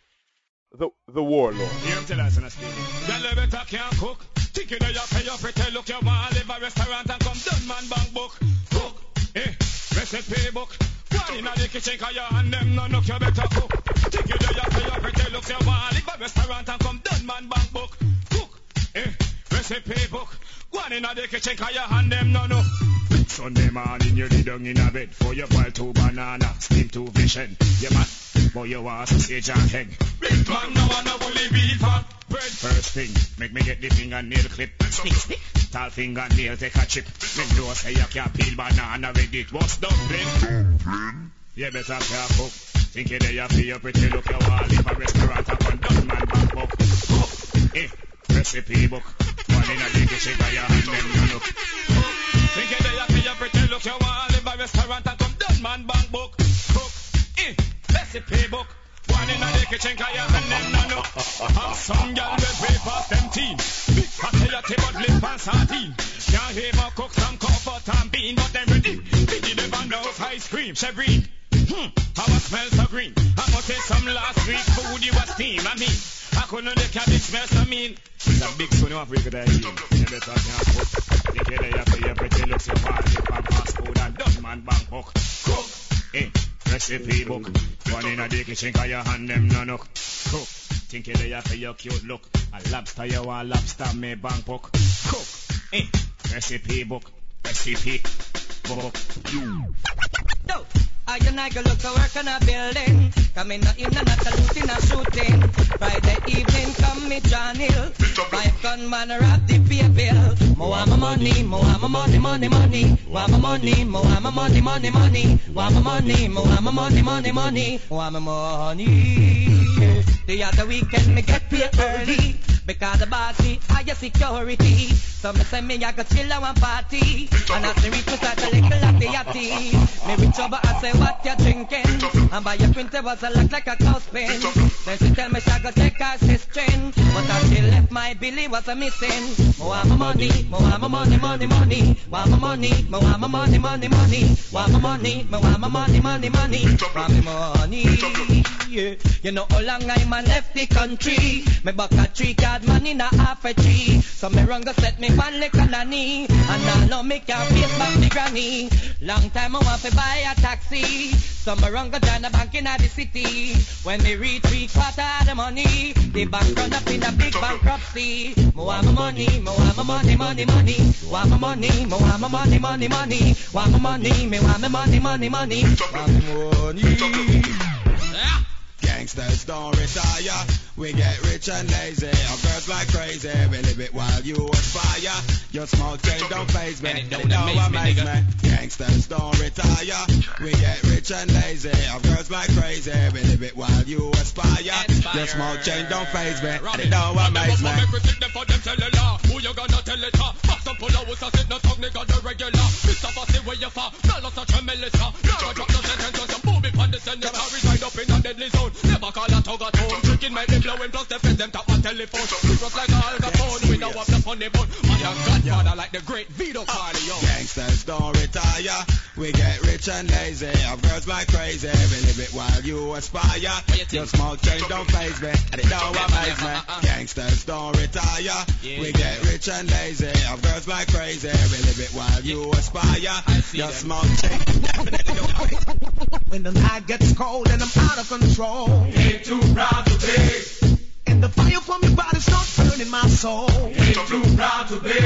The warlord. Here tell us in a speech. Y'all live it up, can't cook. Think you know you pay off it, look your wall, live a restaurant and come down, man, bang book. Cook, eh, recipe book. One in the kitchen, cause your hand them no look, you better cook. Think you know you pay off it, look your wall, live a restaurant and come down, man, bang book. Cook, eh, recipe book. One in the kitchen, cause your hand them no look. Sunday morning, you lay down in a bed. For your boil two banana, steam two fish head. You mad, but you want sausage and egg. Big man, no one no bully beef and bread. First thing, make me get the fingernail clip. Sneak, sneak. Tall fingernail, take a chip. Make do say you can't peel banana with it. What's dumpling? Dumpling? You better careful. Think you there, you feel your pretty look. You want leave a restaurant up and down, man, back up. Oh, eh, recipe book. One in a big shake of your hand, then you look. Think you there, you pretty look, you want to live a restaurant and come down, man, bang book. Cook, eh, recipe book. one in the kitchen, kaya and them nano. And some girl will pay for them teen. Big potato, table, lip and sardine. Can't hear my cook some comfort and bean, but them ready. Biggie never knows ice cream, chevrine. How I smell so green. I must say some last week food you was steam, I mean. I couldn't make a big smell so mean. It's a big son of Africa that I mean. You better have cook. You get a yappy, you pretty looks so hard. You can pass food and done man Bangkok. Cook. Hey, recipe book. One in a day kitchen, got your hand them no knock. Cook. Think you they have your cute look. A lobster, you are lobster, me Bangkok. Cook. Hey, recipe book. Recipe book. You. No. I and I go look to work on a building. Come in and out, looting and shooting. Friday evening, come me John Hill. My gunman rob the people. Mo I'm a money. The other weekend me get paid early because the body higher security. So me say me I go chill out and party, and as me reach me start a little at the yachty. Me reach over and say what you drinking, and by your printer was a look like a cowspin. Then she tell me she go take her sister, but as she left my Billy was a missing. Mo I'm a money. Yeah. You know how long I'm a left the country. Me buck a 3 card man in a half a tree. So me run go set me one lick on a knee. And I know me can't face back me granny. Long time I want to buy a taxi. So me run go down the bank in the city. When me reach 3/4 of the money, the bank run up in a big bankruptcy. Mo I'm a money. Yeah. Gangsters don't retire, we get rich and lazy. Our girls like crazy, we live it while you aspire. Your smoke change don't faze me, they don't amaze me. Gangsters don't retire, we get rich and lazy. Our girls like crazy, we live it while you aspire. Your smoke change don't faze me, they don't amaze me. Who you gonna tell it to? Fuck some pull out, so sit no talk, nigga, the regular. Mr. Fussy, where you from? Tell us such a militia. Never drop no sentence, just move it on the center. Right up in a deadly zone. Never call a tug at home. Chicken make me blowing, plus the feds them tap on telephone. Serious like a Al Capone, we now have the funny bone. My godfather like the great Vito Corleone. Gangsters don't retire, we get rich and lazy. Our girls like crazy, we live it while you aspire. Your small change don't faze me, and it don't amaze me. Gangsters don't retire, we get rich and lazy. Our girls like crazy, we live it while you aspire. Your small change definitely don't faze. When the night gets cold and I'm out of control, ain't too proud to be. And the fire from your body starts burning my soul, ain't too proud to be.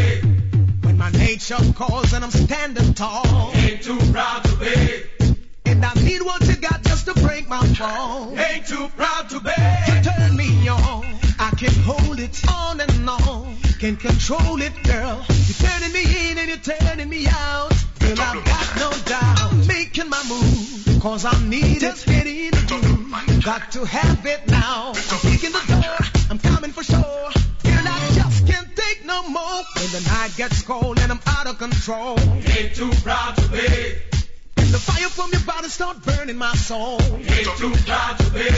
When my nature calls and I'm standing tall, ain't too proud to be. And I need what you got just to break my fall, ain't too proud to be. You turn me on, I can hold it on and on, can control it, girl. You're turning me in and you're turning me out. Girl, I've got no doubt, I'm making my move, cause I need just it. Just get in the mood, got to have it now. I'm kicking the door, I'm coming for sure. Girl, I just can't take no more. When the night gets cold and I'm out of control, ain't too proud to be. And the fire from your body start burning my soul, ain't too proud to be.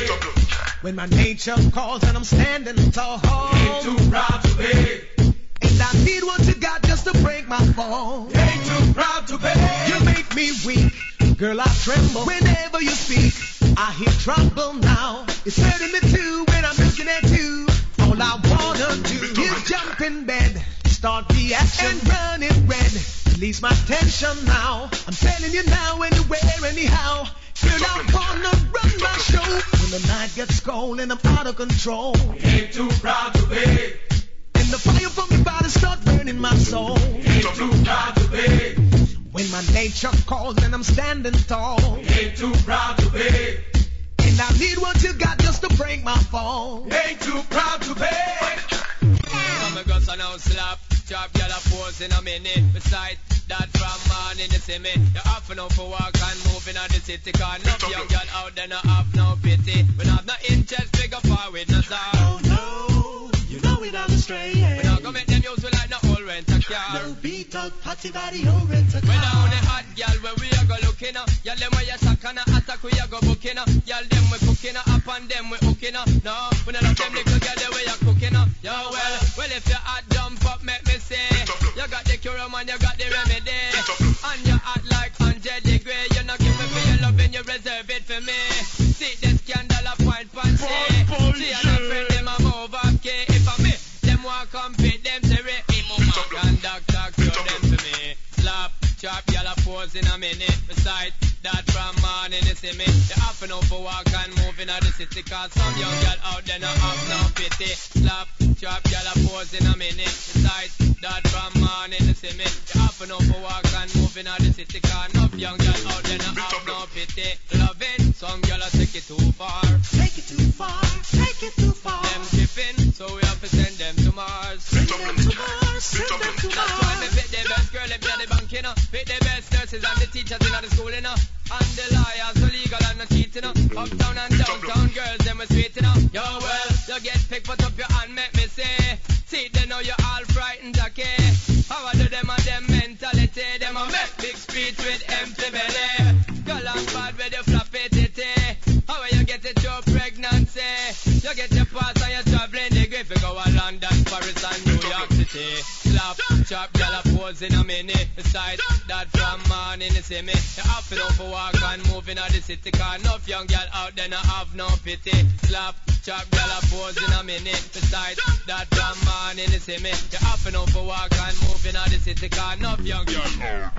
When my nature calls and I'm standing tall, ain't too proud to be. And I need what you got just to break my fall, ain't too proud to be. You make me weak, girl, I tremble whenever you speak. I hear trouble now, it's hurting me too when I'm looking at you. All I wanna do is jump in bed, start the action and run it red. Release my tension now, I'm telling you now, anywhere, anyhow. Girl, I wanna run my show. When the night gets cold and I'm out of control, ain't too proud to be. The fire from your body start burning my soul, ain't too proud to be. When my nature calls and I'm standing tall, ain't too proud to be. And I need what you got just to break my fall, ain't too proud to be. Some girls are now slap, chop y'all a pose in a minute. Beside that from morning you see me, you have to know for walk and move in the city. Cause no young girl out there no have no pity. We have no interest, we go forward, no sound. Oh no, you know it on the straight. We're not gonna make them use we like the old girl rent a car. No beat up, party body, you rent a car. When I only hot girl, where we a go looking up. Y'all them where you suck on a attack, we a go booking up. Y'all them we cooking up, up on them we hooking up. No, when I love them little girl, the way you cooking up. Yo, well if you hot dump up, make me say. You got the cure, man, you got the remedy. And you hot like 100 degree. You not give me for your love and you reserve it for me. See the scandal of wine fancy. See and a friend, them a move up, okay. If I me, them walk on fit, them say rape. Chop, y'all a pause in a minute. Beside that from morning, you see me. You have to know for walk and move in the city. Cause some young girl out there no have no pity. Slap, chop, y'all a pause in a minute. Beside that from morning, you see me. You have to know for walk and move in the city. Cause enough young girl out there no have no pity. Loving, some girl a take it too far. Take it too far, take it too far. Them shipping, so we have to send them to Mars. Send them to Mars, send them to Mars. That's why me fit the best girl if you're the bank, you know. With the best nurses and the teachers in the school, you know. And the liars, the legal and the cheating, you know. Uptown and downtown girls, them was sweet, you know. Yo, well, you get picked, put up your hand, make me say. See, they know you're all frightened, okay. How I do them and them mentality. Them a make big streets with empty belly. Girl and bad with the floppy titty. How will you get it your pregnancy? You get your pass and you're traveling degree. If you go to London, Paris and New York City. Slap, chop, y'all a pose in a minute. Beside that from morning, you see me. You have to know for walk and move in the city. Cause enough young y'all out there no have no pity. Slap, chop, y'all a pose in a minute. Beside that from morning, you see me. You have to know for walk and move in the city. Cause enough young y'all yeah.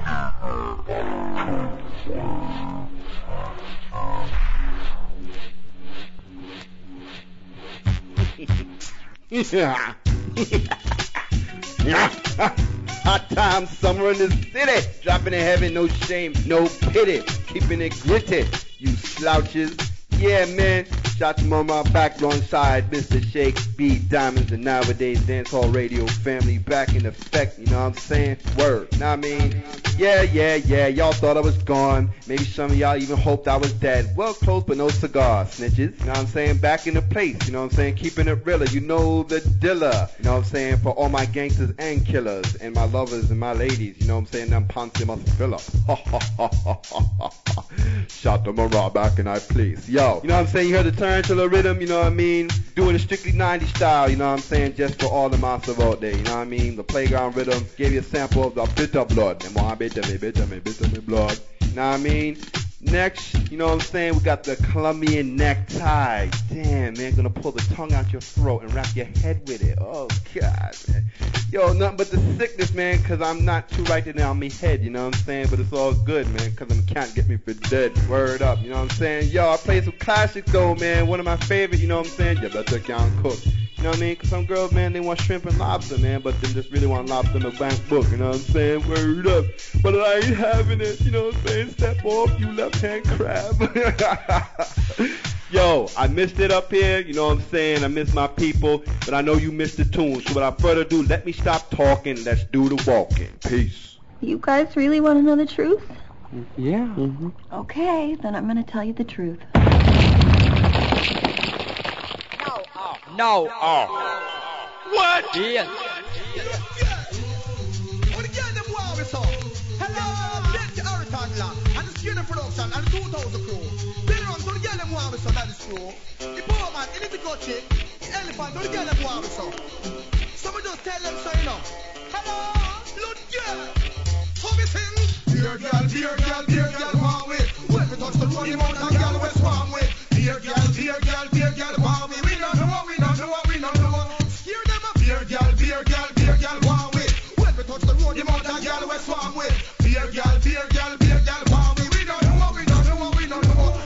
Hot time summer in the city. Dropping in heaven, no shame, no pity. Keeping it gritty, you slouches. Yeah, man. Shatta Mo'mo back alongside Mr. Sheik's, B-Diamonds, and Nowadays Dancehall Radio family back in effect, you know what I'm saying? Word, know what I mean? Yeah, y'all thought I was gone. Maybe some of y'all even hoped I was dead. Well, close, but no cigar, snitches. You know what I'm saying? Back in the place, you know what I'm saying? Keeping it realer, you know the dilla. You know what I'm saying? For all my gangsters and killers, and my lovers and my ladies, you know what I'm saying? I'm Ponce must fill up. Shatta Mo'mo back in our place. Yo, you know what I'm saying? You heard the tarantula rhythm, you know what I mean? Doing a strictly 90s style, you know what I'm saying? Just for all the monsters out there, you know what I mean? The playground rhythm gave you a sample of the bitter blood. The more bitter me blood. You know what I mean? Next, you know what I'm saying? We got the Colombian necktie. Damn, man, gonna pull the tongue out your throat and wrap your head with it. Oh, God, man. Yo, nothing but the sickness, man, because I'm not too right there on me head, you know what I'm saying? But it's all good, man, because I'm can't get me for dead. Word up, you know what I'm saying? Yo, I play some classics, though, man. One of my favorites, you know what I'm saying? Yeah, that's a young cook. You know what I mean? Because some girls, man, they want shrimp and lobster, man, but they just really want lobster in a bank book, you know what I'm saying? Word up. But I ain't having it, you know what I'm saying? Step off, you left-hand crab. Yo, I missed it up here, you know what I'm saying? I miss my people, but I know you missed the tune. So without further ado, let me stop talking. Let's do the walking. Peace. You guys really want to know the truth? Yeah. Mm-hmm. Okay, then I'm going to tell you the truth. No. What? Yeah. What again, them warriors are? Hello, this is Aritan Land, and the Skinner Production, and the 2000 crew. They run to the girl, them warriors, that is true. The poor man, he need to go check. The elephant, to the girl, them warriors are. Some of those tell them so, you know. Hello, look, yeah. How we sing? Dear girl, warm with. When we touch the road, the mountain girl, we swarm with. Dear girl, warm with. We don't know. Hear them up. Dear girl, warm with. When we touch the road, the mountain girl, we swarm with. Dear girl, warm with. We don't know.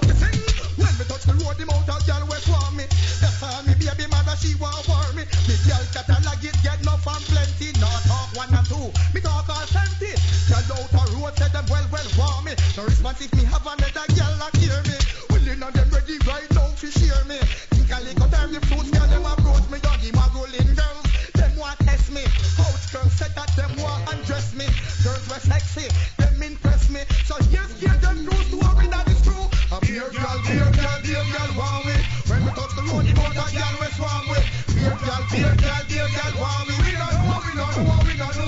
Listen, when we touch the road, the mountain girl, we swarm me. That's how me baby mother, she won't warm me. Me girl catalog it, get no fun plenty. No talk one and two, me talk all plenty. Girl out the road, said them well warm me. No response if me have another girl that hear me. Willing on them ready right now to share me. Think I lick out them the fruits, girl them approach me. Yo, them a rolling girls, them want test me. House girls said that them want undress me. Girls were sexy, them impress me. So here's here them rules to worry that is true. A dear girl, warm me. When we touch the road, the motor girl we swarm with. Dear girl, warm me. We don't know.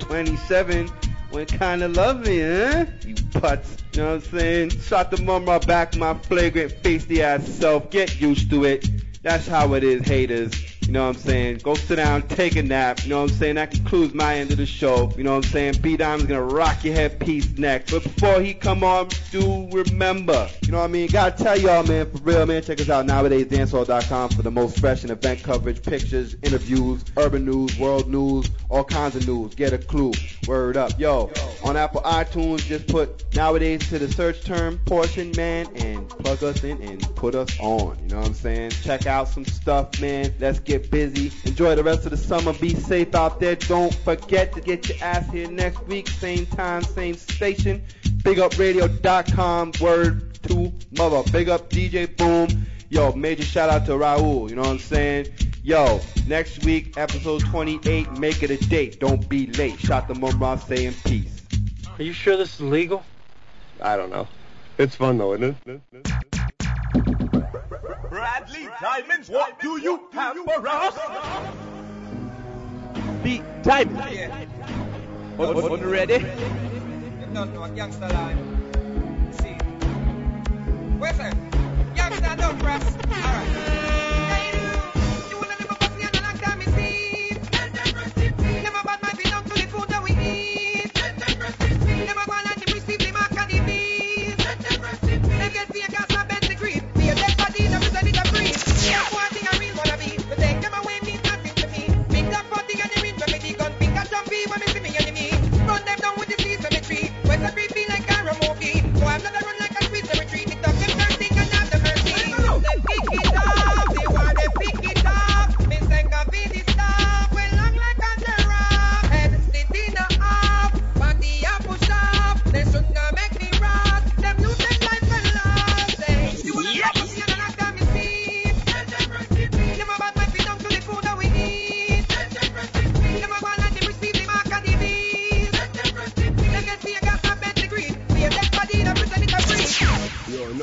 27 went kind of loving, huh? You putz, you know what I'm saying? Shatta Mo'mo back, my flagrant feisty ass self. Get used to it. That's how it is, haters. You know what I'm saying? Go sit down, take a nap. You know what I'm saying? That concludes my end of the show. You know what I'm saying? B-Dime's gonna rock your headpiece next. But before he come on, do remember. You know what I mean? Gotta tell y'all, man, for real, man. Check us out, nowadaysdancehall.com, for the most fresh and event coverage, pictures, interviews, urban news, world news, all kinds of news. Get a clue. Word up. Yo, on Apple iTunes, just put Nowadays to the search term portion, man, and plug us in and put us on. You know what I'm saying? Check out some stuff, man. Let's get busy. Enjoy the rest of the summer. Be safe out there. Don't forget to get your ass here next week. Same time, same station. Bigupradio.com. Word to mother. Big up DJ Boom. Yo, major shout out to Raul. You know what I'm saying? Yo, next week, episode 28. Make it a date. Don't be late. Shatta Mo'mo saying peace. Are you sure this is legal? I don't know. It's fun though, isn't it? Bradley Diamonds, what do you have for us? B-Diamonds. What ready? You don't know a gangster line. See. Where's that? Gangster don't press. All right.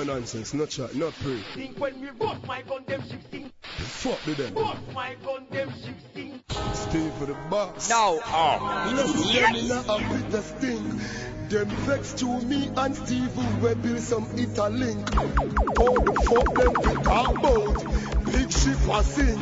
Nonsense, not shot, not free. Think when we rock my condemn ship, think. Fuck to them. Fuck my gun, them ships sing. Stay for the box. No. Oh. Yes. Them the sting. Them vex to me and Steven we build some Interlink. Oh, fuck them, pick our boat. Big ship a sink.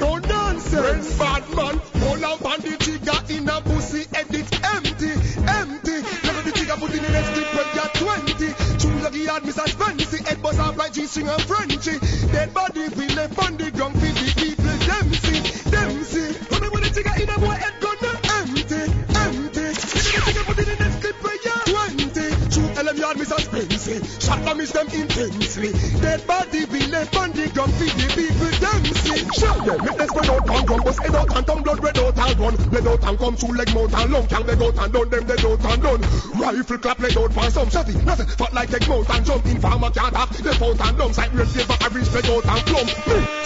No nonsense. Bad man, all up on the jigger in a pussy, edit empty, empty. Never the jigger put in the next clip when you're 20. Choose a yard, Mr. Spency, head boss up like G-string and Frenchy. Dead body, we left on the ground, 50 people, Dempsey, Dempsey. Remember when the jigger in a boy, head gun, empty, empty. Never the jigger put in the next clip when you're 20. Choose LM yard, Mr. Spency, shot them, miss them intensely. Dead body, we left on the ground, 50 people, Dempsey. Shut them. Let us spread out and come, bust head out and tongue blood red out and run. Bled out and come, two leg mount and lung. Can they go and done them, they don't and done. Rifle clap, bled out for some shotty. Nothing, fat like egg mount and jump. Informer can't have the fountain and lumps. Like real flavor, average bled out and plump.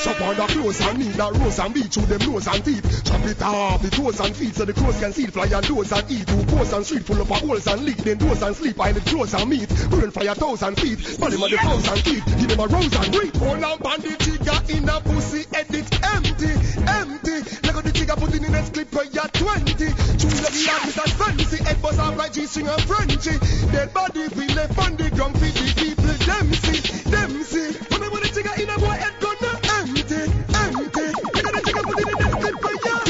Shop on the clothes and need a rose and beat through them nose and teeth. Chop it off, the toes and feet so the crows can see. Fly and doors and eat, two posts and street full of holes and leak. Then doors and sleep, I need clothes and meat. Burn fire 1,000 feet, spell him on the 1,000 feet. Give him a rose and reap. All out on the jigger in a pussy, edit empty, empty. Like on the jigger put in the next clip when you're 20. Choose the land, Mr. Fancy. Head boss up like G-string and Frenchy. Dead body, we left on the ground, 50 people, Dempsey, Dempsey. When I want the jigger in a boy, head gonna empty, empty. Like on the jigger put in the next clip when you're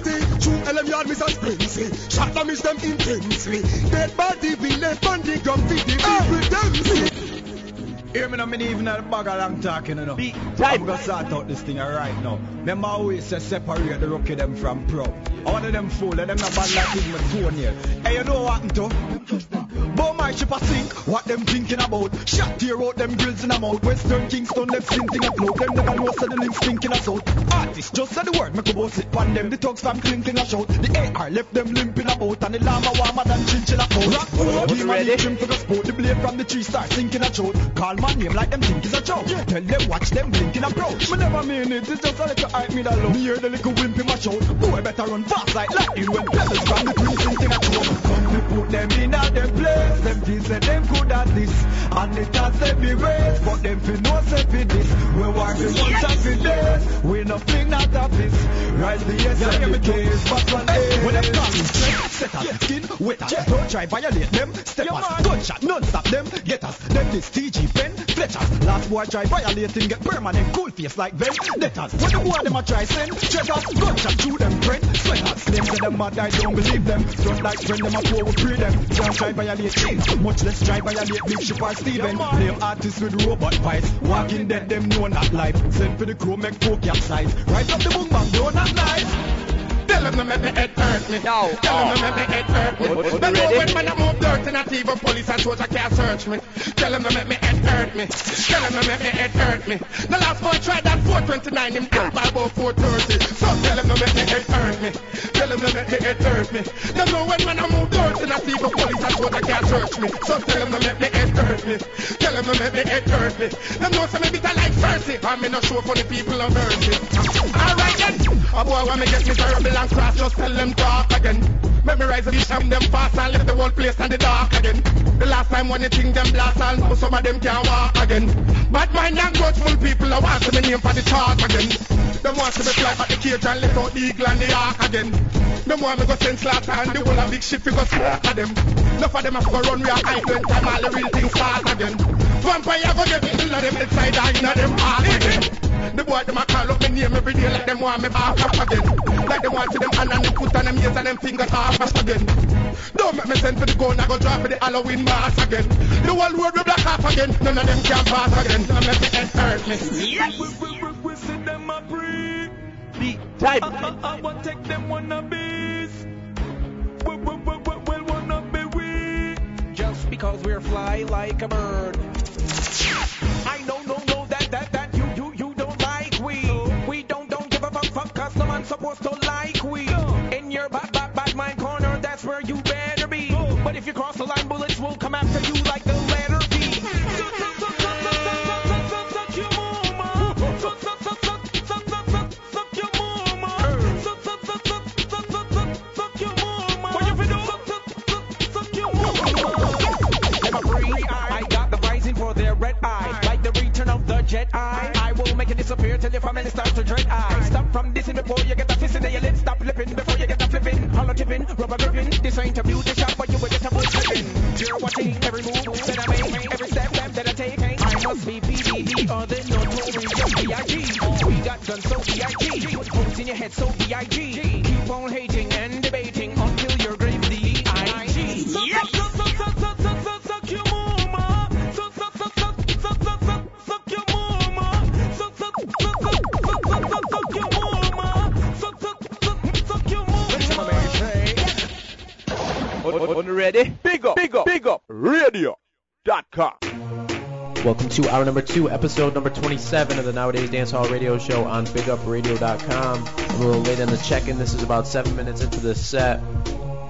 20. Choose LM yard, Mr. Spency. Shot them, miss them intensely. Dead body, we left on the ground, 50 people, Dempsey. Hear me now, me even at the bag a long talking, you know. I'm gonna sort out this thing right now. Remember how we say separate the rookie them from pro. I wanted them fool, them not bad like with my tone here. Hey, you know what happened to? Bow my ship a sink, what them thinking about? Shot tear out them grills in a mouth. Western Kingston left sinking afloat. Them never know so the links thinking a south. Artists just said the word, make a bow sit on them. The thugs from clinking a shout. The AR left them limping about. And the llama warmer than chinchilla coat. Rock food, demon eat him for the sport. The blade from the tree start sinking a throat. Call my name like them think is a joke. Yeah. Tell them watch them blinking approach. Me never mean it, it's just a little hype me that low. Me hear the little wimp in my show. Boy better run fast like lightning when pebbles from the cream sinking a throat. Come to put them in at them place. Them kids say them good at this. And it has to be race. But them fi no say fi this. We work the months and fi days. We no fling not a piss. Rise the yes and the case. But one day when them coming straight. Set us, skin wet us. Don't try violate them. Step us, gunshot, non-stop them. Get us, them this TG pen. Fletchers, last boy try violating, get permanent cool face like them. Letters, when the boy them a try send, treasures, gunshot through them friend. Sweaters, them say them mad, I don't believe them. Just like when them a poor, we free them. Don't try violate things, much less try violate Big Ship or Steven. Blame artists with robot bites, walking dead, them know not life. Send for the crew, make four cap size, rise up the boom bang, blow not life. Tell him to make me head hurt me. No. Tell him to make me head hurt me. But no, when man I move dirty, not even police and soldier can't search me. Tell him to make me head hurt me. Tell him to make me head hurt me. The last boy tried that 429, him killed by about 430. So tell him to make me head hurt me. Tell him to make me head hurt me. They know when man I move dirty, not even police and soldier can't search me. So tell him to make me head hurt me. Tell him to make me head hurt me. They know some bitter like Cersei. I'm in a show for the people of mercy. Alright then, a boy when me get me terrible. And cross, just tell them talk again. Memorize the sham them fast and leave the whole place in the dark again. The last time when you think them blast and now some of them can't walk again. Bad mind and grudgeful people are wanting the name for the chart again. Them want to be fly at the cage and let out the eagle and the ark again. Them want me go send slaughter and the whole of big ship you go slaughter them. Enough of them have to go run with a hide when time all the real things start again. Vampire go get in of them inside and in of them all again. The boy them a call up my name every day like them want me back up again. Like them want to them hand and them foot and them ears and them fingers half us again. Don't make me send for the gun, I go drop for the Halloween mask again. The whole world will black half again, none of them can pass again. Don't make me hurt me. Yes. We sit them a breathe. I want take them wannabes. We wanna be we. Just because we're fly like a bird. I know that. Someone's supposed to like we. In your bad mind corner, that's where you better be. But if you cross the line, bullets will come after you like the letter B. Suck your mama. Suck your mama. Suck your mama. What you do? Suck your mama. I got the rising for their red eye, like the return of the won't make it disappear till your family starts to drink. I stop from dissing before you get a fist in your lips. Stop lipping before you get a flipping. Hollow tipping, rubber gripping. This ain't a beauty shop, but you will get a foot slipping. You're watching every move that I make, every step that I take. I must be PDD, or they know we just B.I.G. We got guns, so B.I.G. Put holes in your head, so B.I.G. Keep on hating and debating until your grave D.I.G. On the ready, big up, radio.com. Welcome to hour number 2, episode number 27 of the Nowadays Dance Hall Radio Show on bigupradio.com. I'm a little late on the check-in. This is about 7 minutes into the set.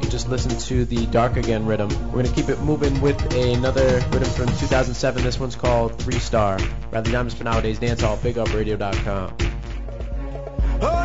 You just listened to the Dark Again rhythm. We're going to keep it moving with another rhythm from 2007. This one's called 3 Star. Bradley Diamonds for Nowadays Dance Hall, bigupradio.com. Oh, no, no, no,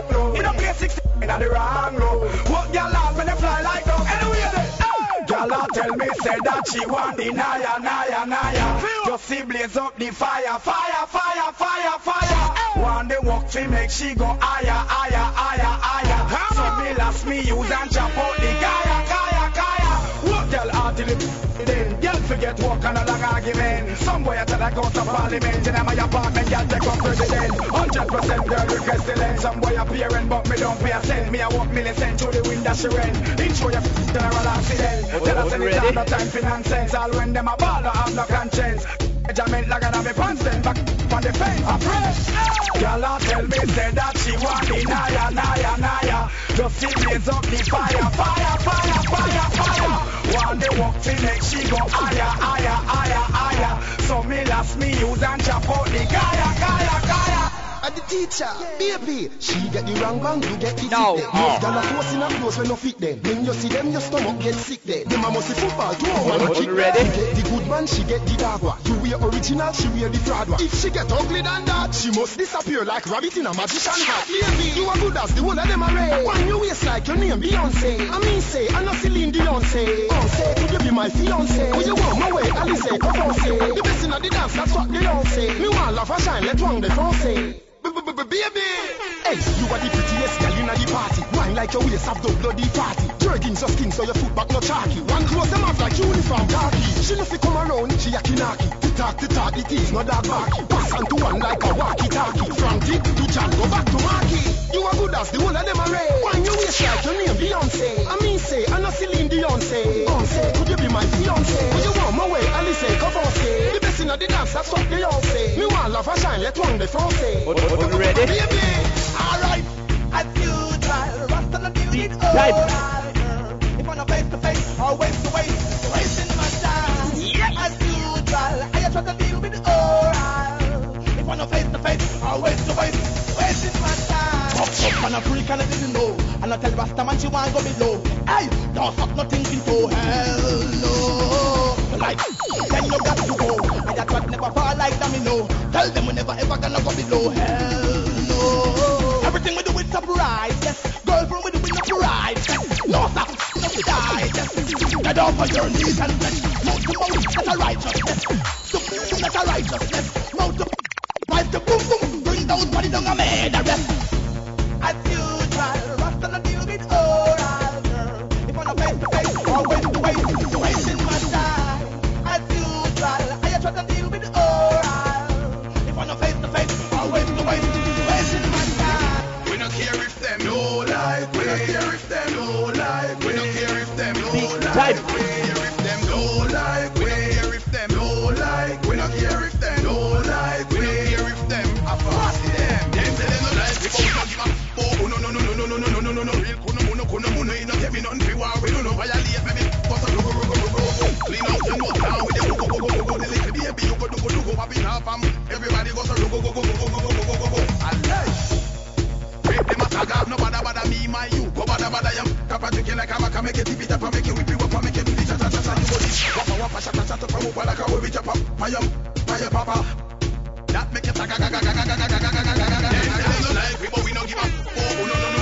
no, in a place 6 in the wrong road. What y'all laugh when they fly like dog? Anyway, hey! Y'all tell me said that she want the naya. Just see blaze up the fire. Hey! One day walk to make she go higher. Huh? So me last me use and chop out the kaya. What y'all are till forget walk on a long argument. Somewhere till I go to parliament. And I'm my apartment, y'all take up president. 100% girl request the lens. Somewhere appearing, but me don't pay a cent. Me I walk million cent through the window she rent. Intro your general accident. Tell us any time, no time for nonsense. All when them a ball, I have no conscience. Judgment like I have a pants then. Back on the fence, I press. Y'all tell me, say that she want the naya. Just see blaze up the fire. One day walk till next she go higher. So me last me use and chop out the kaya. At the teacher, baby, she get the wrong bang, you get the sick no. There. Most gala close in a close when no fit them. When you see them, your stomach get sick there. Them a must see football, do a one kick. You get the good man, she get the dog one. You wear original, she wear the fraud one. If she get ugly than that, she must disappear like rabbit in a magician hat. Baby, you are good as the whole of them array. When you waist like your name, Beyonce. I mean say, I know Celine Dion say. Oh say, could you be my fiancé? Oh you want my way, Alice, Coffonce. The best in the dance, that's what they don't say. Me want love and shine, let wrong the français. Baby! Hey, you are the prettiest girl in the party. Wine like your waist have the bloody party. Jerkins your skin so your foot back no chalky. One clothes them have like uniform khaki. She no fi come around, she a kinaki. Tick-tock, it is no dog barky. Pass on to one like a walkie-talkie. From dick to jam, go back to marky. You are good as the whole of them array. Wine your waist like your name Beyonce. I mean say, I know Celine Dion say. Say, could you be my fiancé? Would you want my way, Alice, Coffonce? The best in the dance, that's what they all say. Me want love and shine, let one the français. Ready? Alright, I feel dry, rust on the music, alright. If I'm not face to face, always to waste, wasting my time. Yeah, I feel dry, I try to deal with it, alright. If I'm not face to face, always to waste, wasting my time. Up on a freak and I didn't know, and I tell Rasta man she won't go below. Hey, don't fuck nothing into hell, no. Like, then you got to go, and that track never fall like domino. Tell them we never ever gonna go below. Hell no. Everything we do is upright. Yes. Girlfriend we do is upright. Yes. No stop, no side. Yes. Get off on your knees and bless. Mouth to mouth, that's a righteousness. Submission, that's a righteousness. Mouth to mouth, to boom boom. Bring those body down and make the rest. As usual, rust on the deal with oral girl. If I'm not face to face, always to waste. Wasting my time. As usual, I try to deal with oral. On a face to face, always the way wasting my time. We don't care if them no like we don't care if them no like we don't care if them no like we care if them no like we care if them no like we don't care if them no like we don't care if them I fast them say them no like we don't give up. Oh no real kuno in a heavy none we want we don't know why I leave baby but clean out the mouth now we don't go the little baby you go up in half am. Everybody goes to go. I like. Break them as I got no bada me, my you. Go bada yam. Kappa chicken like a waka, make it tippy tapa, make it whippy wapa, make it tippy tata tata. You go this. Wapa shata from upa like a wavy japa. My papa. That make it a gaga. Like we, but we no give up. Oh no.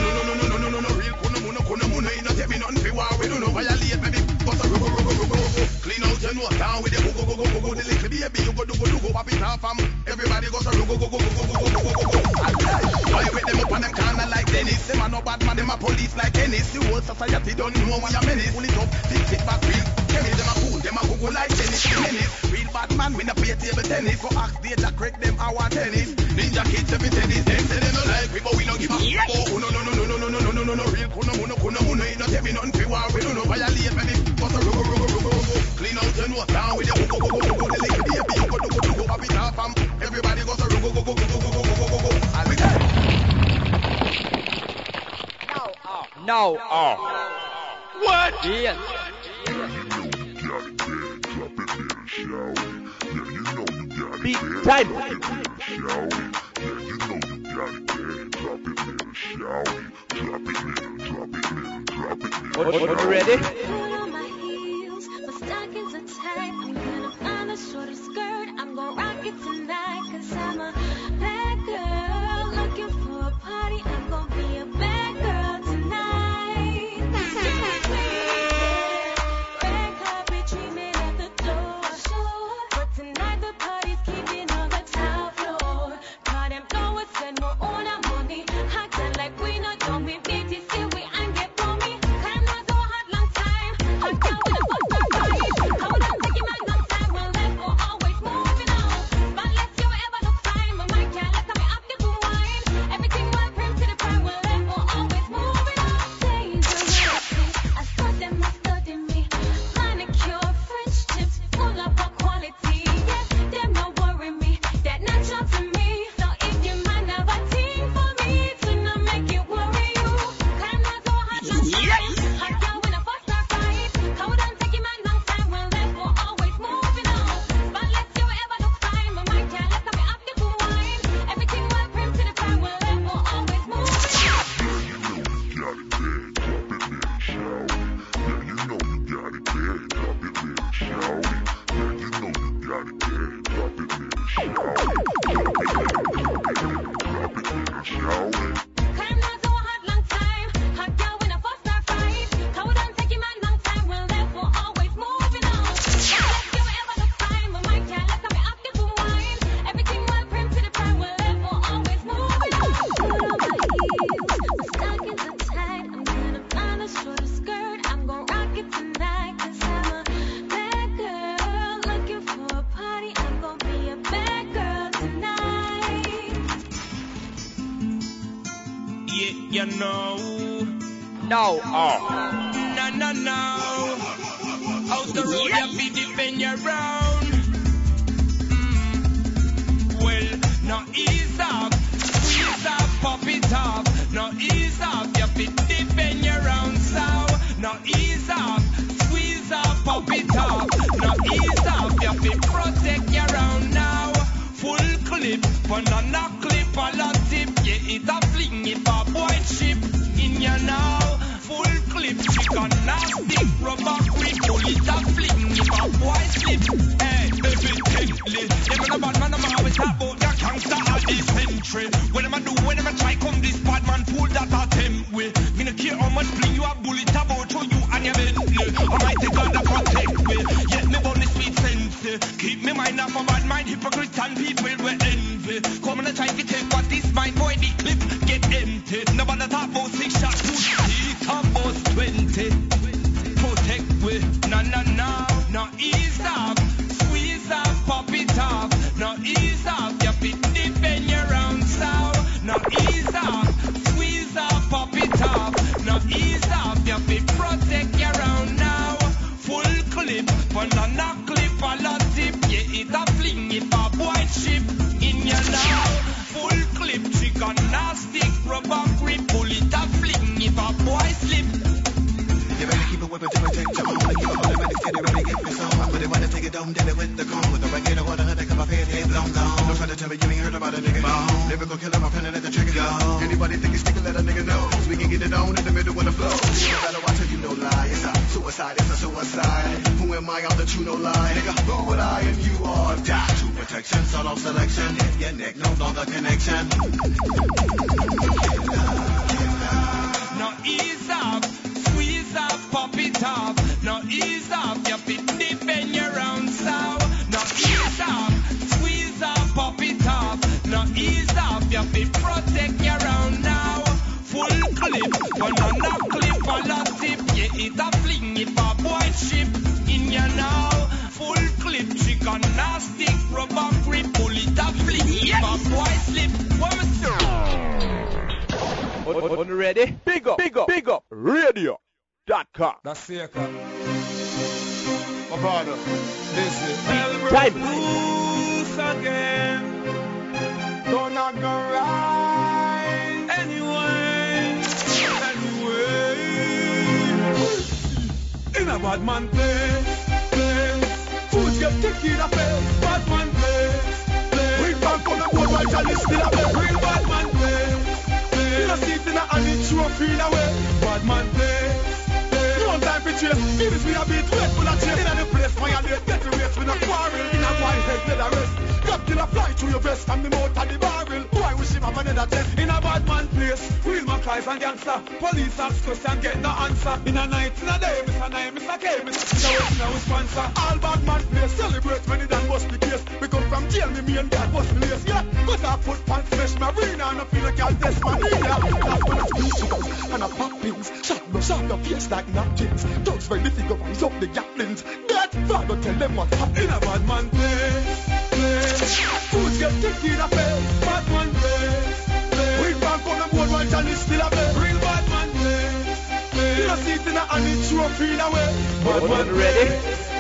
Real kuno muno in a heavy non-fi. war, we do no violate, baby. But a rugo, rugo, rugo, rugo. Clean out your nose, down with the go. The little baby, you go, do go, pop it off, everybody goes a rugo, go. Why you with them up and them kinda like Dennis? Them are no bad man, them are police like Dennis. The whole society don't know we are menace. Pull it up, fix it fast, real. Kenny, them are cool, them are go like Dennis. Real bad man, we not play table tennis. Go act they jack wreck them our tennis. Ninja kids, every tennis, them say they no like people, we don't give a yes. Oh, no, real kuno, it not every none, free war, we don't know violate, baby. But a rugo. Clean out your nose, down with the go. The little baby, you go, pop it off, everybody goes a rugo. No. What? Yeah. What you ready? On my heels, my stockings are tight. I'm gonna find a shorter skirt. I'm gonna rock it tonight, 'cause I'm a bad girl looking for a party. I'm gonna be a bad girl tonight. Squeeze up. pop it off. Now ease off, your pitney bend your round sound. Now ease off, squeeze off, pop it off. Now ease off, your pit protect your round now. Full clip, but on a clip on a tip. You hit a fling if a boy ship in your now. Full clip, trick on a stick, rubber grip, pull it a fling if a boy slip. On ready? Big up, radio.com. That's it, come. Mavado, this is Diamonds. Loose again. Don't knock a ride. Anyway. In a bad man place. Food get taken up, bad man place. Bring back on the board while Johnny still up. Bring bad man place. In a seat in a honey trophy in a way. Bad man play. No time for chase. Give us me a bit. Wait for the chase. In a new place. My idea. Get the race. We not quarrel. In a wide head. Let a rest. God kill a fly to your vest. And the mouth and the barrel. Why we ship up another test? In a bad man place. Real man cries and gangster. Police ask question. Get no answer. In a night. In a day. Mr. Night. Mr. K. Mr. Now we sponsor. All bad man place. Celebrate when it done must be case. We come from jail. Me and God must be lace. Yeah. Cause I put pants fresh. My arena. And I feel like I'll test my knee. That's when I feel shots and I pop pins. Shot your face like napkins. Dogs ready to go rise up the gaplings. That father tell them what happened. In a bad man place. Foods get taken up. Bad man place. Bring back on the board while Johnny's still up. Real bad man place. In a seat in a honey trophy in a way. Bad man ready.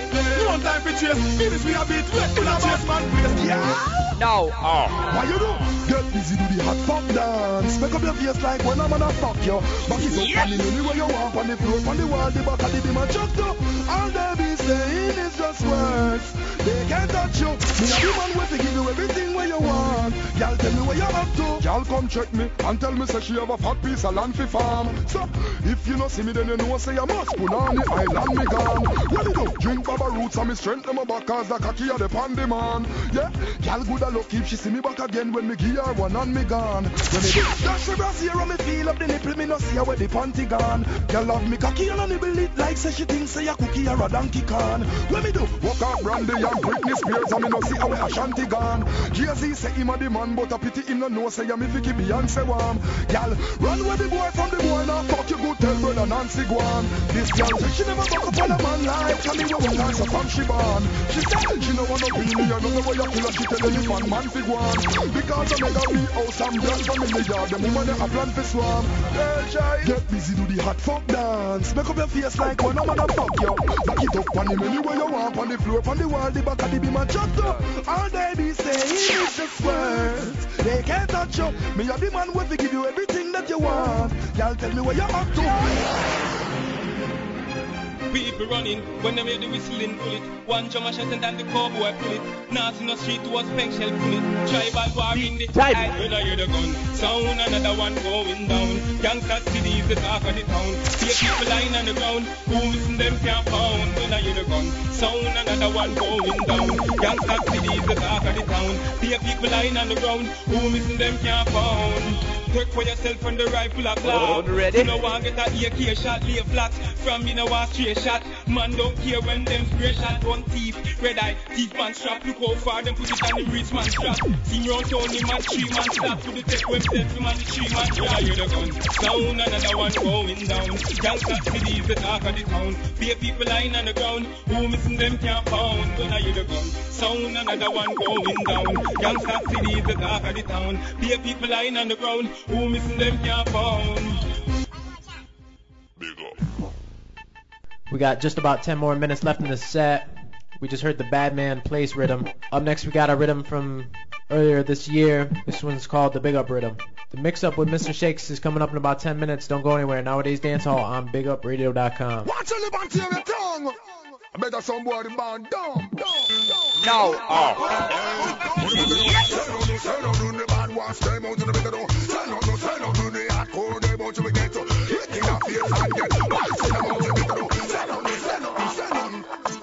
No time for chase. Finish me a bit. Wait till I chase man place. Yeah. Now. Why you do? Get busy, do the hot pop dance. Make up your face like when I'm gonna fuck you. Back is up, and anywhere you want. On the floor, on the wall, the back of the beam and chucked up. All they be saying is just words. They can't touch you. Me a human way to give you everything where you want. Y'all tell me where you're up to. Y'all come check me and tell me say she have a fat piece of land for farm. So, if you no see me, then you know say I must pull on the island me gone. What do you do? Drink baba roots and me strength them my back cause the khaki of the pandy man. Yeah, y'all good a look if she see me back again when me give one on me gone. When me dash the brass here on me feel up the nipple, me no see her where the panty gone. Girl love me cocky and I nibble it like say she thinks say a cookie or a donkey can. When me do walk up Brandy and Britney Spears and me no see her where Ashanti gone. Jay-Z say him a the man but a pity him no know say I'm a Vicky Beyonce warm. Girl run with the boy from the boy now fuck you good tell brother Nancy Guam. This girl say she never fuck up on a man like and me we will answer from she born. She said she no wanna be me and no way you kill her she tell him one man fi guam. Because I'm got me out some girls from in the yard. The woman that a plan for swam. Get busy, do the hot fuck dance. Make up your face like when I'm gonna fuck you. Back it up on the menu where you want. On the floor, on the wall, the back of the beam and chopped up. All they be saying is just words. They can't touch you. Me a the man where they give you everything that you want. Y'all tell me where you're up to. People running when they made the whistling bullet. One drummer shot and then the cowboy pull it. Nas in the street was peng shell pull it. Tribal war in the night when I hear the gun sound, another one going down. Gangsta city is the talk of the town. See people lying on the ground, who missing them can't pound. When I hear the gun sound, another one going down. Gangsta city is the talk of the town. See people lying on the ground, who missing them can't pound. Take for yourself on the rifle a cloud. You know I get a AK shot, lay flat. From me no one straight shot. Man don't care when them spray shot. One thief, red eye, thief man strap. Look how far them put it on the rich man strap. See me round town, him and three man strap. To the tech website, him and the three man strap. I hear the gun sound, another one going down. Gangsta city is the talk of the town. Pay people lying on the ground, who missing them can't pound. When I hear the gun sound, another one going down. Gangsta city is the talk of the town. Pay people lying on the ground, who missing them can't phone. Big up. We got just about 10 more minutes left in the set. We just heard the Badman Place rhythm. Up next we got a rhythm from earlier this year. This one's called the Big Up rhythm. The mix up with Mr. Sheik's is coming up in about 10 minutes. Don't go anywhere. Nowadays Dance Hall on bigupradio.com. Watch all the bunch of your tongue. I better somebody bound dumb. No.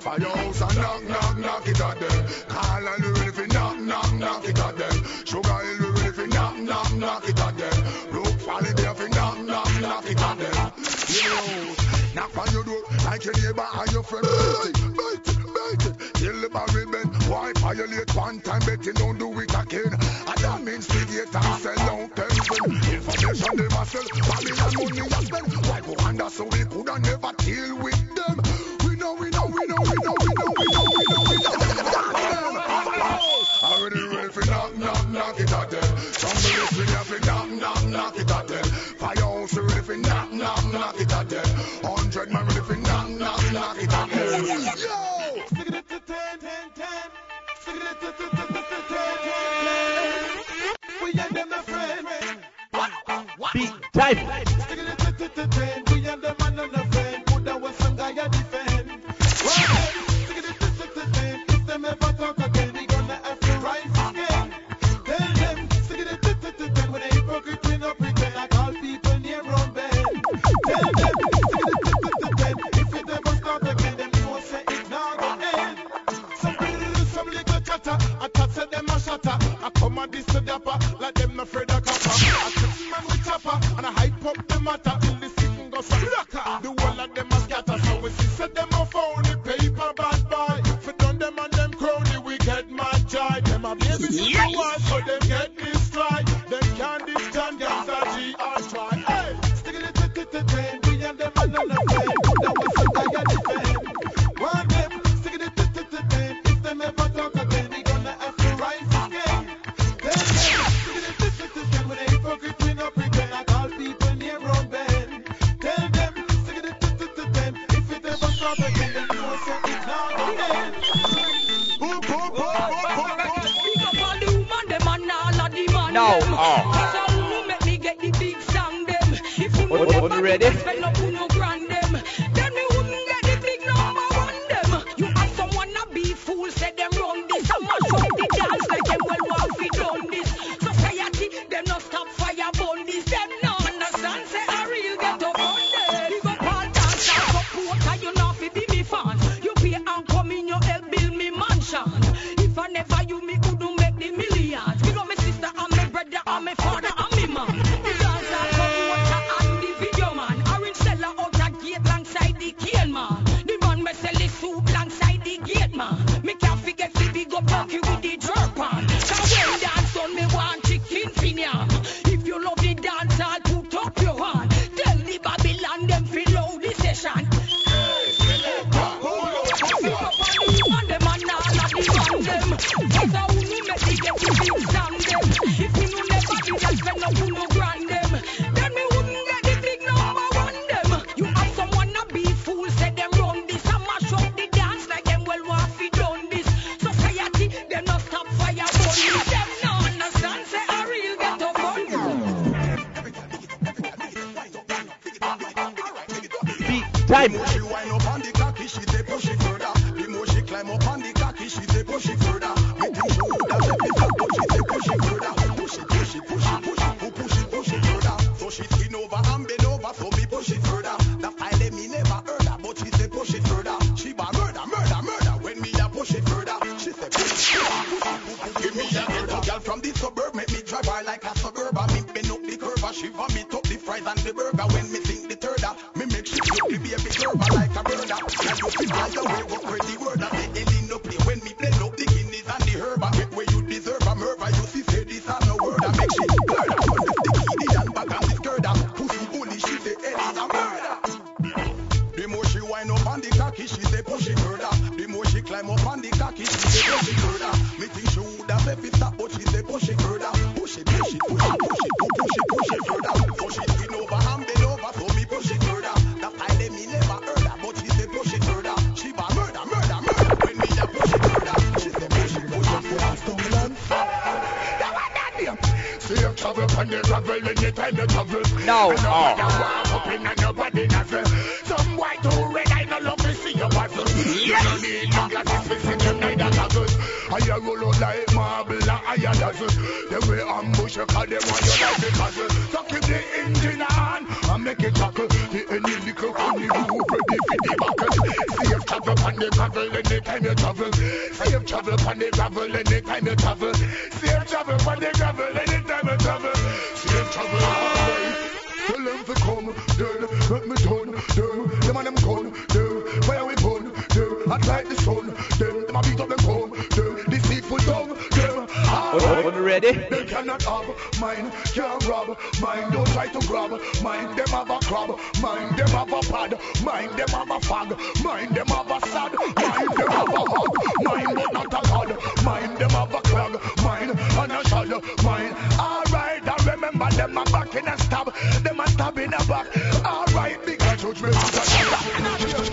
Firehouse and knock, knock, knock it at them. Call and we ready for knock, knock, knock it at them. Sugar and we ready for knock, knock, knock it at them. Look, follow there for knock, knock, knock it at them. Knock on your door. like your neighbor and your friend. Bait it. Kill the barry men. Why violate one time, bet you don't do it again. And that means to get and sell down pension. Information they must sell, family and money you spend. Why go under so we could have never deal with them? We know. I already ready for knock it at them. Somebody is ready for knock it at them. Firehouse ready for knock it at them. 100 man ready for knock it at them. Yo! Stick it to 10. Stick it to 10. We and them a friend. What? Big time. Stick it to 10. We and them another friend. Put down with some guy and defend. Stick it to 10. If them ever talk again. Let me turn, them and them gone, like the sun. Them a beat up them phone. Them deceitful dumb. Them are ready. They cannot have mine. Can't rob mine. Don't try to grab mine. Them have a crab. Mine. Them have a pad. Mine. Them have a fag. Mine. Them have a sad. Mine. Them have a hog. Mine. But not a god. Mine. Them have a clog. Mine. And a shadow. Mine. All right. I remember them a back in a stab. Them a stab in a back. All right. Because judgment is a safe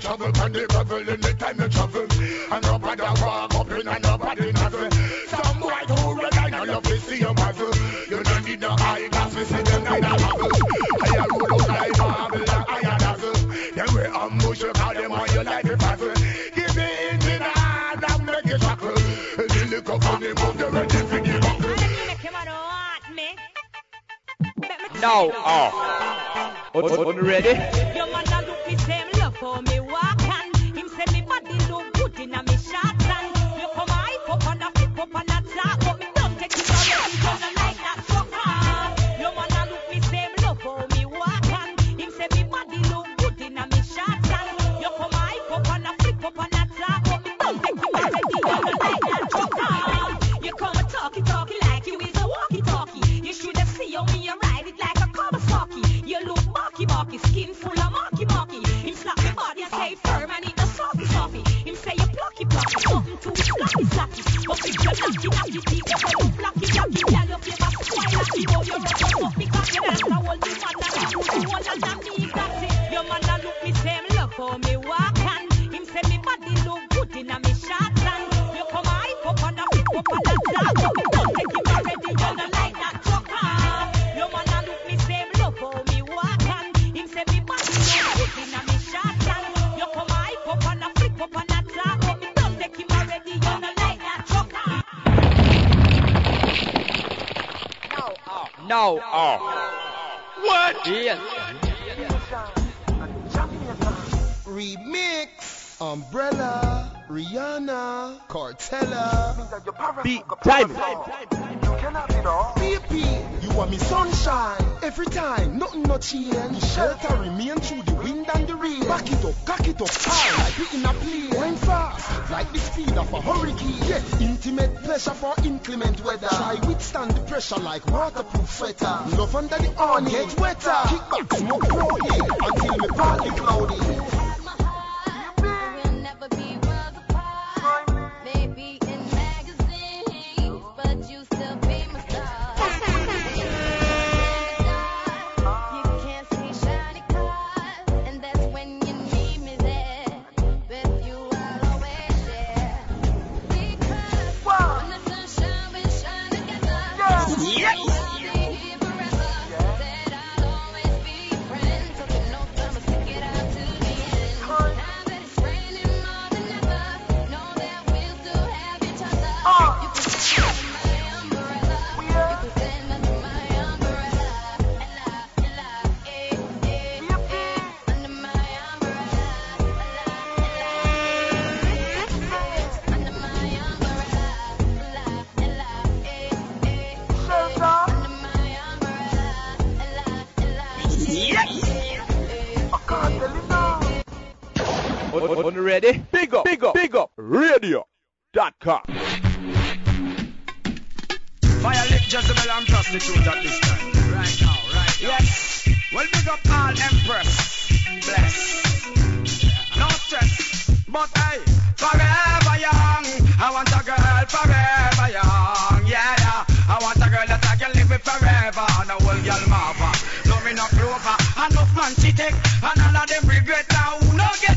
travel and the gravel in the time you travel. And nobody walk up in and nobody novel. Some white who rely on love to see your muzzle. You don't need no eye glass to see them neither muzzle. I a roll out like marble and I a dazzle. Then we ambush you call them on your life a puzzle. Give the engine hard and make it shackle. The little funny move the ready for the buckle. Now, ready? Your mother look me same love for me walk and him say me body look good in a me shot and you come a hip up and a flip up and a talk but me don't take it away. You gonna like that fucker. Your mother look me same love for me walk and him say me body look good in a me shot and you come a hip up and a flip up and a talk but me don't take it away. You gonna like that fucker. You come a talkie talkie like you is a walkie talkie. You should have seen me around. Skin full of monkey. Him slap me body and say firm and it a soft. Him say you plucky. Something too slacky. But if you're lucky, people will blocky. Tell your flavor, why lucky? Oh, you're a fuck because you dance. I want you man that you want and that me that's it. Your man that look me same love for me walk and him say me body look good in a me shot and you come a hype up and a flip up and a flap up. Don't take him already, you don't like that trucker. Your man that look me same love for me walk. No, what? Yes. Remix, Umbrella, Rihanna, Cartella, B-Diamonds. Baby, you want me sunshine every time, nothing no change. Shelter remain through the wind and the rain. Back it up, cock it up high, like we in a plane. Going fast, like the speed of a hurricane. Yes, intimate pleasure for inclement weather. Try withstand the pressure like waterproof sweater. Love under the awning, get wetter. Kick back, smoke rolling, until me partly cloudy. We'll never be worlds apart. Baby, in magazines, but you still be my star. Ready? Big up, Radio.com. Violate Jezebel and prostitute at this time. Right now, right now. Yes. Well, big up all empress. Bless. No stress. But hey, forever young. I want a girl forever young. Yeah. I want a girl that I can live with forever. And I will yell Mava. No, me not over. Enough man she take. And all of them regret now. No get.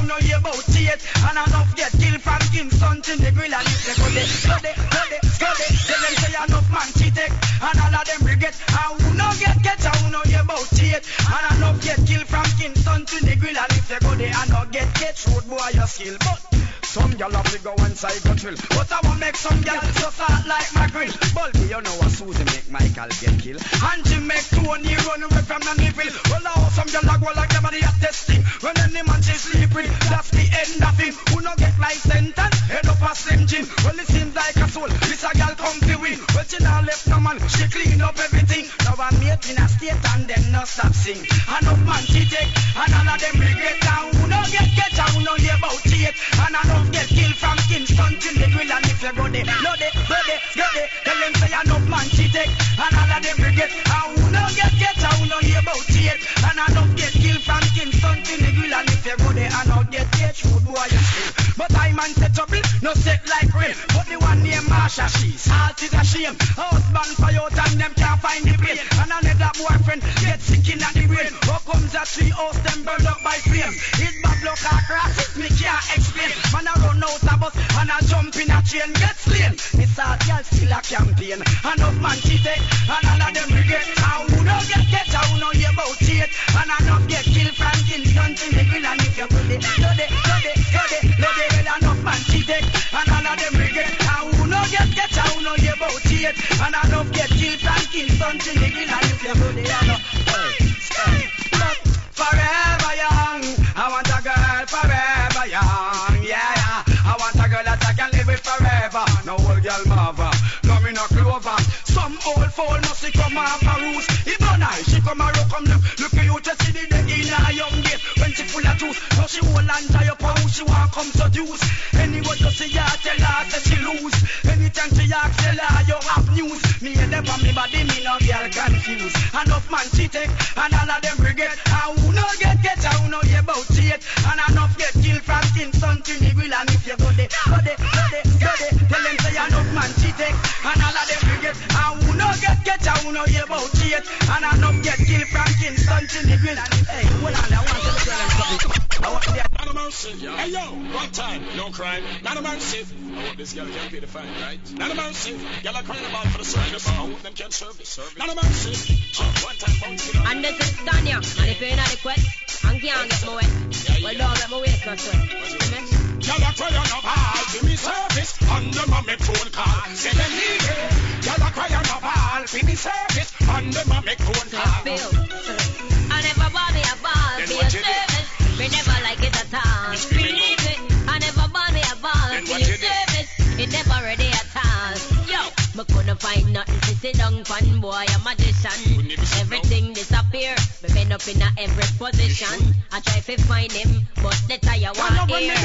No hear about it, and enough get killed from Kingston to the grill and if they go there. Then them say enough man cheat it, and all of them regret. And who no get who no hear about it, and enough get killed from Kingston to the grill and if they go there, and no get road boy your skill. But some gyal have to go inside go drill, but I want make some gyal suffer like my grill. Bulby, you know what Susan make Michael get killed, and she make Tony run away from the evil. Well, I want some gyal go like them at the testing when any man she sleeping. That's the end of him. Who no get life sentence? Head up a slim gym. Well, it seems like a soul. This a girl come to win. Well, she not left no man. She clean up everything. Now I'm mate in a state and them no stop sing. And no man she take. And all of them regret. Now who no get who no hear about catch food, boy, you still. But I'm untouchable, no set like real. But the one named Marsha, she salt is a shame. Husband for your time, them can't find the brain. And another boyfriend get sick in the brain. How comes a tree house, them burned up by flames? It's bad luck across it, me can't explain. Man, I run out of bus, and I jump in a train, get slain. It's a girl still a campaign. Enough man cheat it, and another them regret. And who don't get catch, who don't hear about it. And enough get killed from instant in the green. And if you put it, do it. And enough man cheated, and all of them regret. And who no get catch, who no hear about it. And enough get killed and killed, something in the and if you put it on up. But forever young, I want a girl forever young, yeah. I want a girl that I can live with forever. No old girl mother, no me no clover. Some old fool must see come off a roost. If no night, she come a rock, come look at you to see the day in a young game. When she full of juice, now she won't land on your power, she won't come seduce. Anyway, you see her, tell her, say she lose. Anytime she asks, tell her, you have news. Me and them on me body, me no girl confused. Enough man she take, and all of them regret. And who no get catch, and who no hear about it. And enough get killed from skin, something evil. And if you go there, tell them say enough man she take, and all of them regret. And who no get catch, and who no hear about it. And enough get killed from skin, something evil. And if hey, hold on, I want to not a mercy. Hey yo, what time? No crime. Not a mercy. I hope this girl can pay the fine, right? Not a mercy. Y'all are crying about for the service. I hope them can service. Not a mercy. One time, bounce it up. And this is Tanya. And if you're inadequate, I'm going to get my way. Well, don't let me wait, because y'all are crying up all, give me service. On the mommy phone call, say them need it. Y'all are crying up all, give me service. On the mommy phone call. I feel, and if I want me a ball, be a service. We never like it at all. We need it. I never want me a ball, be a service. It never ready at all. Yo, me couldn't find nothing to sit down fun, boy, a magician. Everything disappear. Me been up in every position. I try to find him, but the tire won't hear.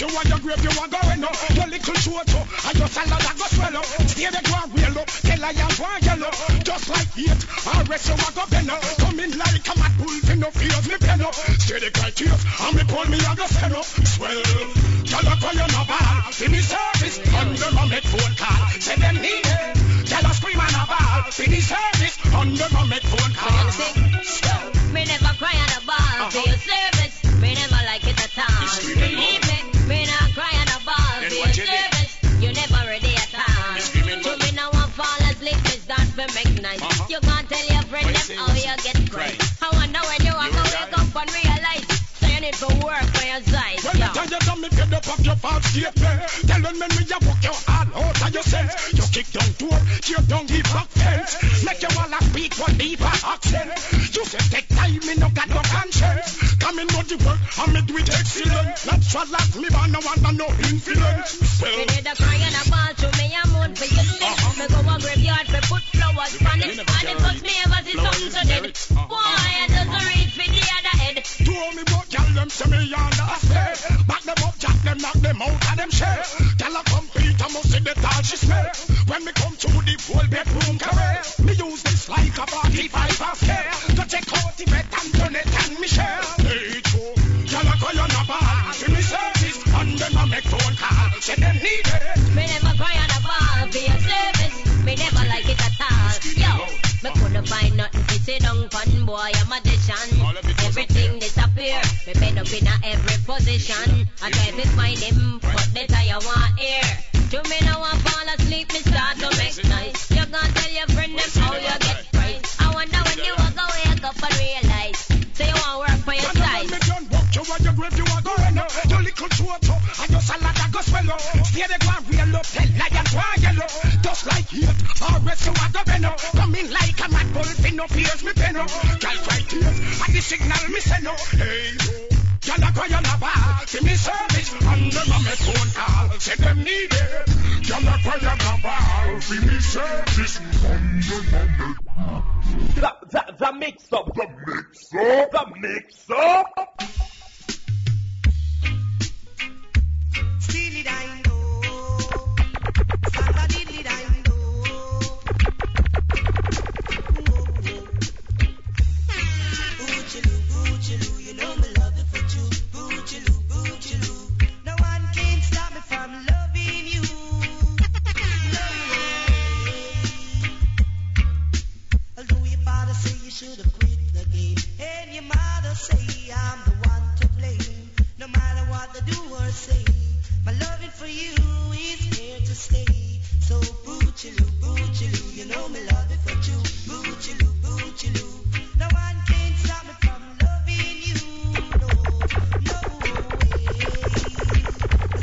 You want your grave, you want going up. Your little short up, and your salad I go swallow. Steer the ground wheel up, tell I am one yellow. Just like it, I rest you I go bend up. Come in like a mad bull, no fears me pen up. Steer the guy tears, and me pull me I go set up. Swell, tell her call your number. See me service, under my med phone call. Say them need it, tell her scream and a ball. See me service, under my med phone call. Me never cry on a ball, for your service. Me never like it at all. Believe me. Me not cry on a ball for your service. You never ready at all. To me now I fall asleep, it's not for make nice. You can't tell your friend them how you get crazy. I wonder when you walk away, come and realize. So you need to work for your size. When the time you come, me get up off your false statement. Tell them when you walk your all out of yourself. You kick down door, you don't give up fence. Make you all a speak one deeper accent. You say take time, me no got no conscience. Me know the work, and me do it excellent. Natural as me, but no one no influence. Well, we need a cry and a ball to me a moon for your sin. Me go a graveyard for put flowers on it, and it puts me ever see something so dead. Boy, I just reach for the other head. Do all me work, y'all them see me on the asset. Back them up, jack them, knock them out of them shell. Y'all a complete, I must see the dog she smell. When me come to the full bedroom career, me use this like a 45 scale to check out the red and turn it and me shell. Say them need it. Me never cry on a ball for your service. Me never like it at all. Yo, me couldn't find nothing to sit down fun, boy, a magician. Everything disappear. Me been up in every position. I try to find him, but the tire won't hear. To me now I fall asleep, me start to make nice. You can't tell your friend them how you get priced. I wonder when you walk away, wake up and realize. Say you want work for your size. You want your grave, you want going up. Your little short up, and your salad I go swallow. Steer the ground wheel up, tell lions why yellow. Just like it, or else you are the venom. Come in like a mad bull, fin no fears me venom. Y'all cry tears, and the signal me send up. Hey, y'all are crying about, see me service, and the mama phone call. Say them need it. Y'all are crying about, see me service, and the mama. The mix-up, Steely Dino, Samba Diddly Dino. Boochiloo, you know me love it for you. Boochiloo, to say. My loving for you is here to stay. So boochiloo, you know me love it for you. Boochiloo, no one can stop me from loving you. No way. The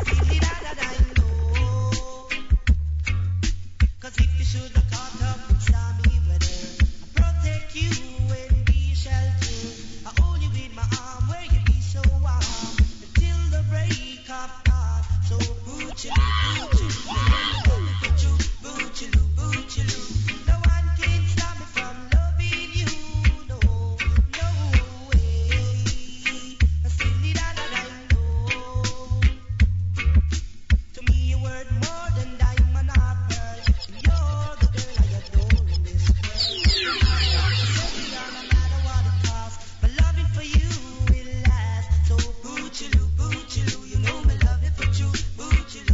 feeling that I know. 'Cause if you should have caught up with stormy weather, I protect you and be shelter. I hold you in my arm where you be so warm until the break of dawn. So boochiloo. No one can stop me from loving you. No way. I still need that I know. To me, you're worth more than diamond opera. You're the girl I adore in this world. No matter what it costs, my loving for you will last. So boochiloo, you know me love it for you. Boochiloo.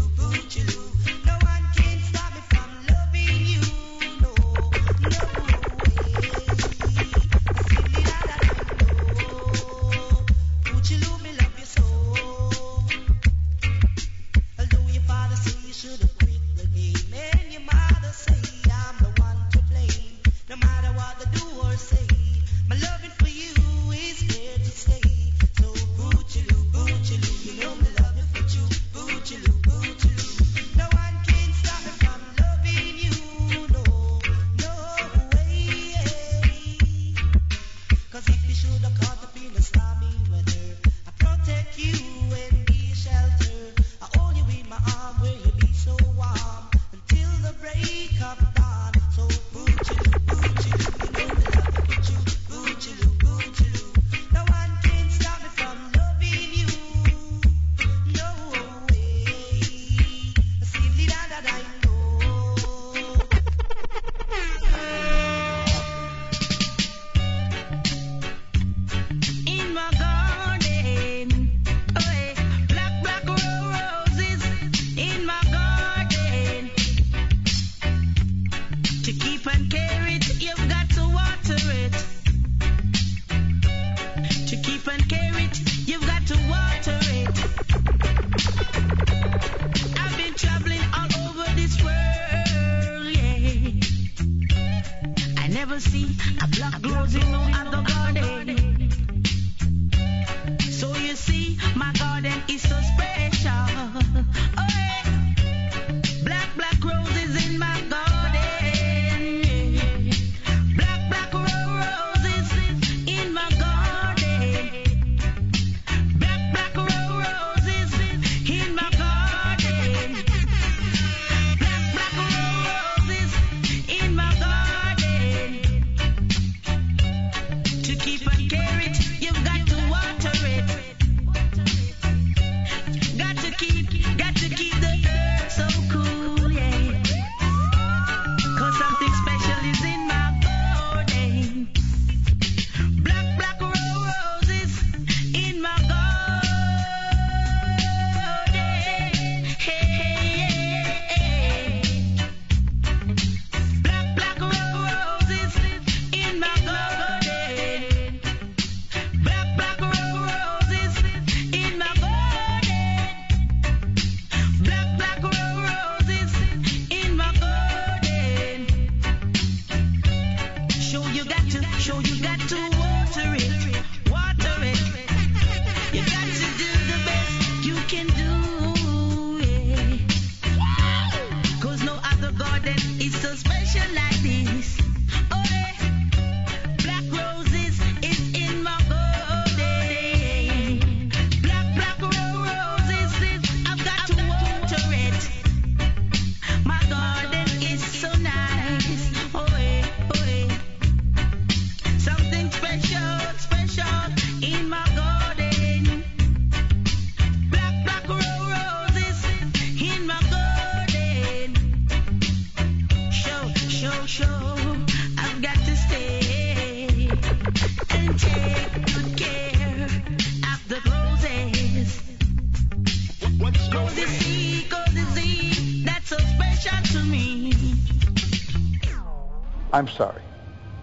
I'm sorry.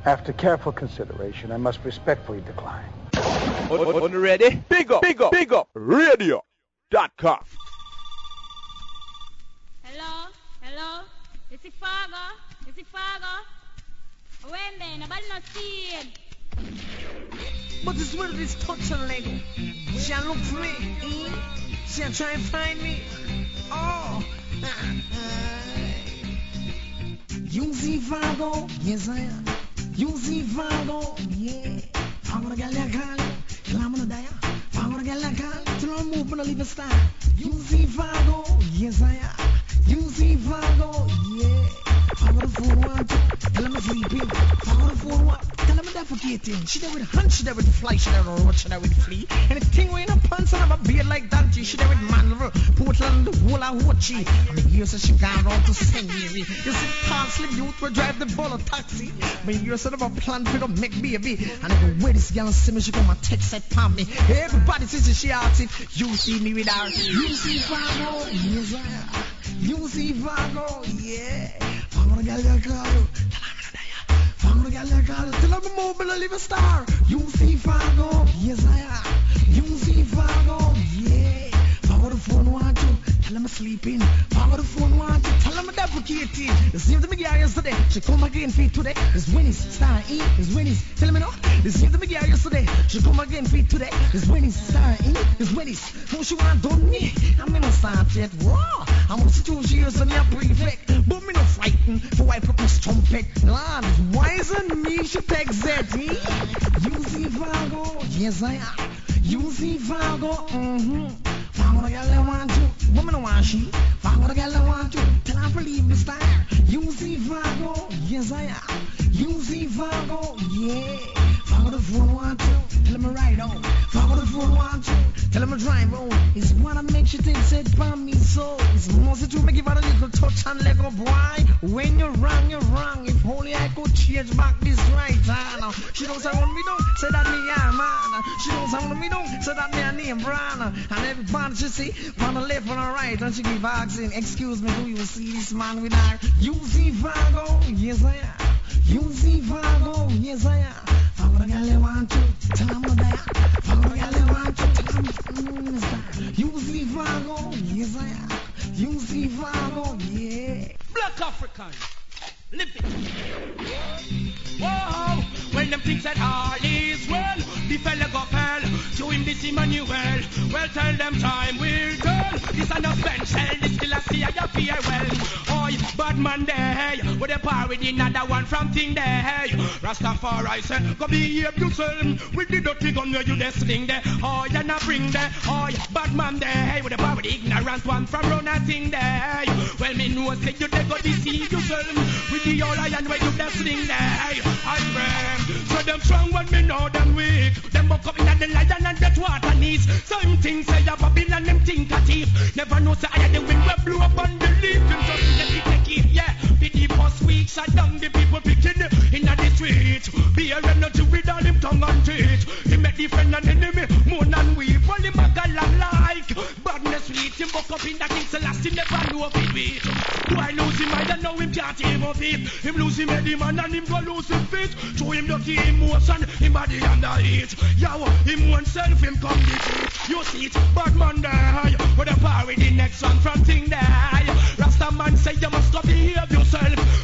After careful consideration, I must respectfully decline. On ready? Big up! Radio! Bigupradio.com. Hello, hello, it's a father, it's a father. Women, nobody not see him. But this world is total legal. Shall look for me, shall try and find me. Oh, you see Vago, yes I am. You see Vago, yeah. Favor galia gal, clamor daya. Favor galia gal, throw move and leave a star. You see Vago, yes I am. You see Vago, yeah. Favor forward, clamor sleeping. Favor forward, clamor defecating. She never hunt, she never fly, she never rot, she never flee. And a thing wearing a pants and have a beard like that, she never maneuver. Portland, Wola, Wachi. And the years that she got on to St. Mary. You see, parsley youth will drive the ball of taxi. But you sort of a plan for the make baby. And if you wear this girl and see me, she come and text it from me. Everybody says she asks it. You see me with her. You see Vago, yes I am. You see Vago, yeah. Vago galia galu, talamana daya. Vago galia galu, talam mobile live a star. You see Vago, yes I am. You see Vago, yeah. Vago phone watch, talam sleeping. Vago phone watch, talam advocating. This is the big guy yesterday. She come again for today. This Winnie's star E. This Winnie's. Tell me no. This is the big guy yesterday. She come again for today. This Winnie's star E. This Winnie's. No, she want to me. I'm in a start yet. Wow. I'm 62 years and you're prefect. But me no frightened for white people's trumpet. Lord, why isn't me she takes it? Eh? You see Vago, yes I am. You see Vago, Vago the girl I want you, woman I want she. Vago the girl I want you, till I believe this time. You see Vago, yes I am. You see Vago, yeah. Vago the phone want you, tell him I ride on. Vago the phone want you, tell him I drive on. It's what I make she think said by me so. It's mostly to make it out a little touch and let go, boy. When you're wrong, you're wrong. If only I could change back this right hand. She don't say want me don't, say that me I man. She don't say want me don't, say that me I name Brian. And every band she see, on the left and the right, and she keep asking, excuse me, do you see this man with her? You see Vago, yes I am. You see Vago, yes I am. Vago galia want you, tell him what I am. Vago galia want you, tell him. You see Vago, yes I am. You see Vago, yeah. Black African, live it. Whoa, when them things that all is well, the fella go fell, to him this Emmanuel. Well, tell them time will tell, this and a bench hell, this still a see I fear well. Bad man there, hey. With a parody, another one from thing there, hey. Rastafari said, go behave yourself. With the dirty gun where you there sling there. Oh, you're not bring there. Oh, bad man there, hey. With a parody, ignorant one from Ronald's Island there, hey. Well, me know say you there go deceive yourself. With the old lion where you there sling there, hey. I pray. So them strong when me know them weak. Them buck up in the lion and that water knees. Some things say a Babylon, them think a thief. Never know say I had the wind where blew up on the leaf. Them so see the yeah, pity for sweet shut down the people picking in the street. Be a remnant with all him tongue and teeth. He make the friend and enemy, moon and weep. All him a gal and like badness sweet. Him buck up in the king celeste, him never know if it. Do I lose him? I don't know him can't him up it. Him lose him any man and him go lose him fit. Show him dirty emotion, him body under it. Yo, him oneself, him come defeat. You see it, bad man die. With a parody next one from thing die. Rasta man say you must go behave yourself.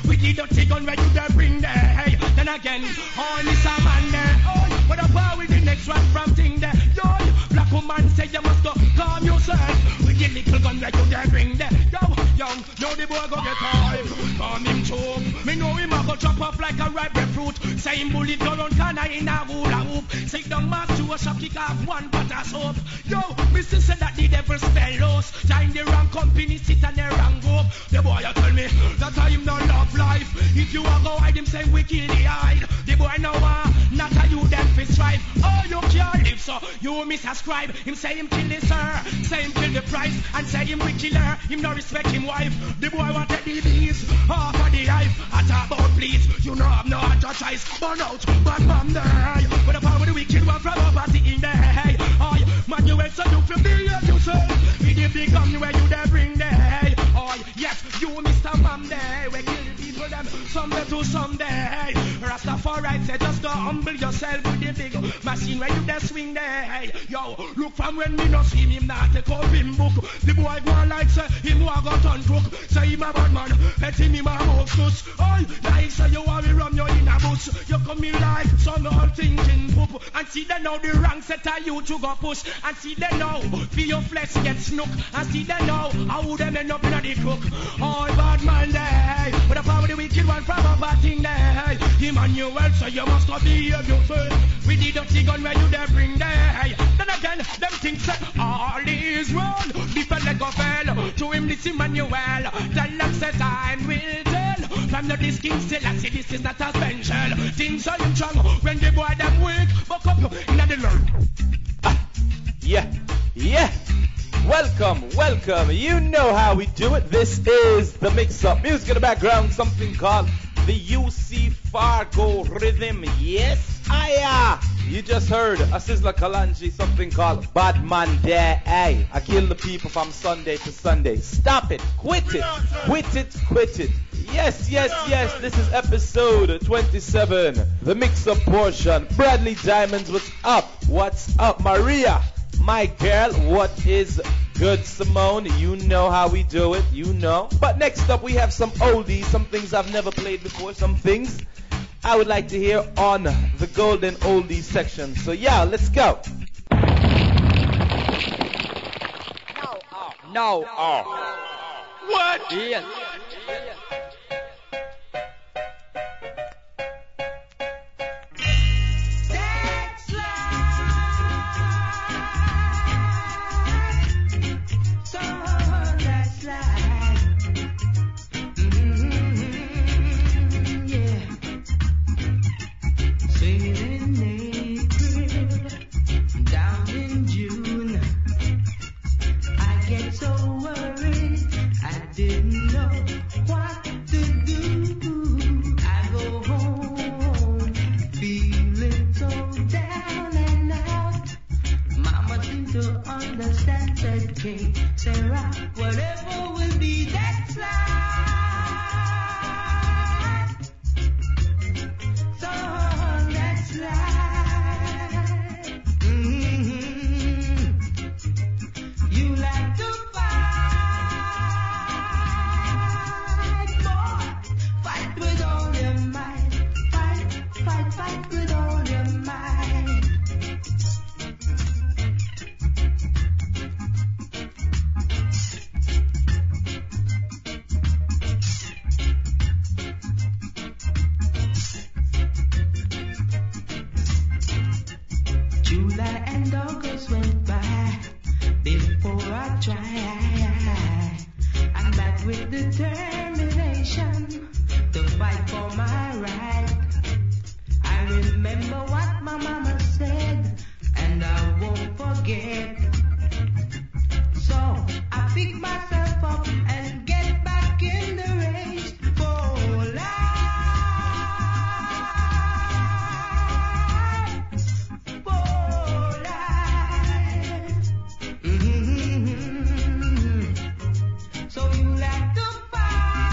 We need a tick on where you there bring there. Hey, then again, all is a man there. Oh, what about with the next one from thing there? Yo, black woman say you must go calm yourself. We need little gun where you there bring there. Yo, young, now the boy go get high. Calm him too. Me know him a go chop off like a ripe fruit. Say him bullet go round corner in a hula hoop. Say down mark to a shop kick off one but a soap. Yo, Mr. said that the devil spell us. Join the wrong company, sit on the wrong group. The boy a tell me that I him not love life. If you a go hide him say we kill the hide. The boy now not a you them fist strive. Oh you can't live so you misascribe. Him say him kill the sir, say him kill the price. And say him we kill her, him no respect him wife. The boy want the DBs, half of the life. I talk about please, you know I'm no other choice. Burn out, bad man there. But the power of the wicked one from over the in there. Oi, man you wait so you feel the hate yourself. With the big gun where you there bring there. Oi, yes, you Mr. Mam there. We kill the people them. someday to someday. Rastafari said just to humble yourself with the big machine when you there swing there. Hey, yo, look from when me no see him now take up him book. The boy go on like say him who a got on crook. Say him a bad man, let him a hostess. Oh, like say you a be run your in a bush. You come here like some old thinking poop. And see they know the wrong set of you to go push. And see they know feel your flesh get snook. And see they know how them end up in a the crook. Oh, bad man there, but the power of the wicked one from a bad thing there. Emmanuel, so you must not behave yourself with the dirty gun where you there bring there. Then again, them things say all is wrong. People let go fell to him this Emmanuel. The Lord says time will tell. From the this king still I see this is not a special. Things are in trouble when the boy them weak. Buck up in the Lord. Ah, yeah, yeah. Welcome, welcome. You know how we do it. This is the mix-up. Music in the background, something called the UC Fargo Rhythm. Yes, I am. You just heard a Sizzla Kalonji, something called Bad Man There. Aye, I kill the people from Sunday to Sunday. Stop it. Quit it. Quit it. Quit it. Yes, yes, yes. This is episode 27. The mix-up portion. Bradley Diamonds, what's up? What's up, Maria? My girl, what is good, Simone? You know how we do it, you know. But next up, we have some oldies, some things I've never played before, some things I would like to hear on the Golden Oldies section. So, yeah, let's go. No. What? Yes. Sarah, whatever will be that slide, so that slide, you like to fight, boy, fight with all your might, fight with all your might. I'm back with determination to fight for my right. I remember what my mama said, and I won't forget. So I pick myself up and get back in the race for life. So you like to fight.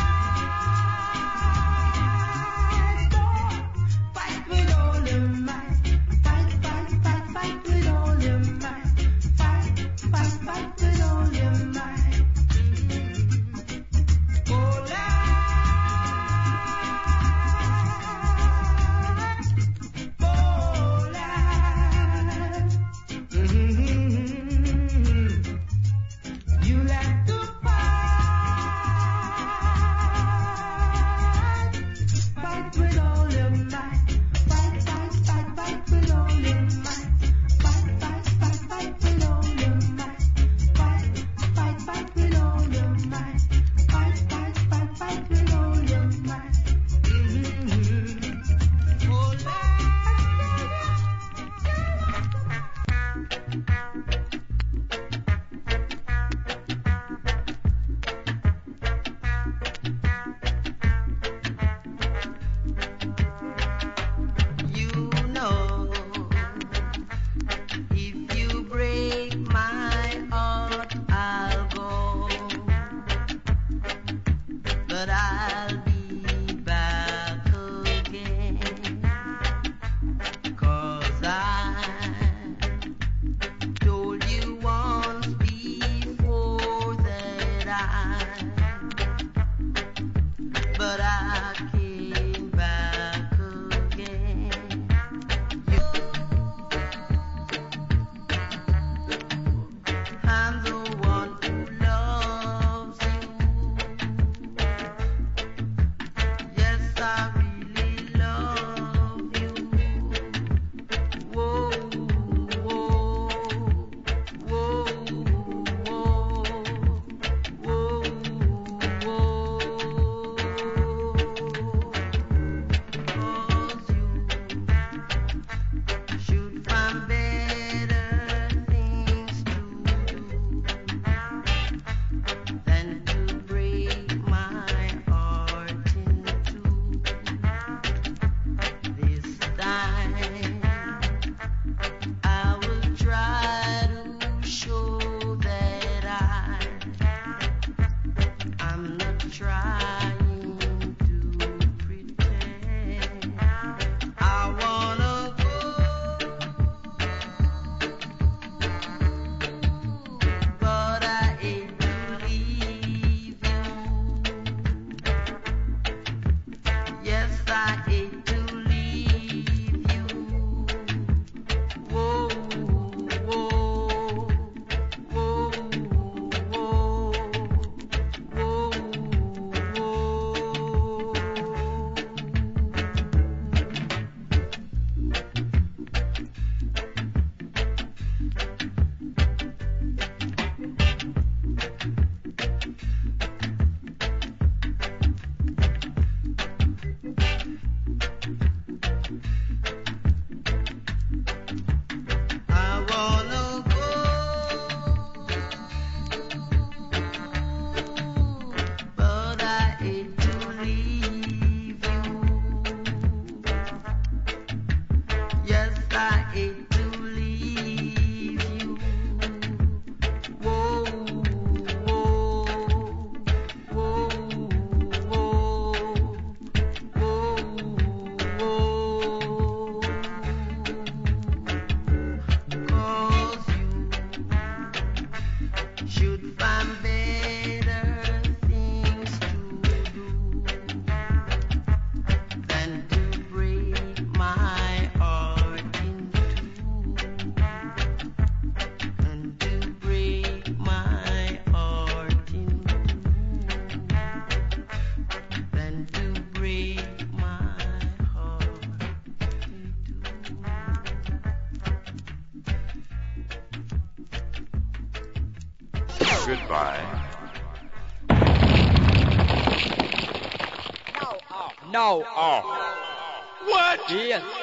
Yes.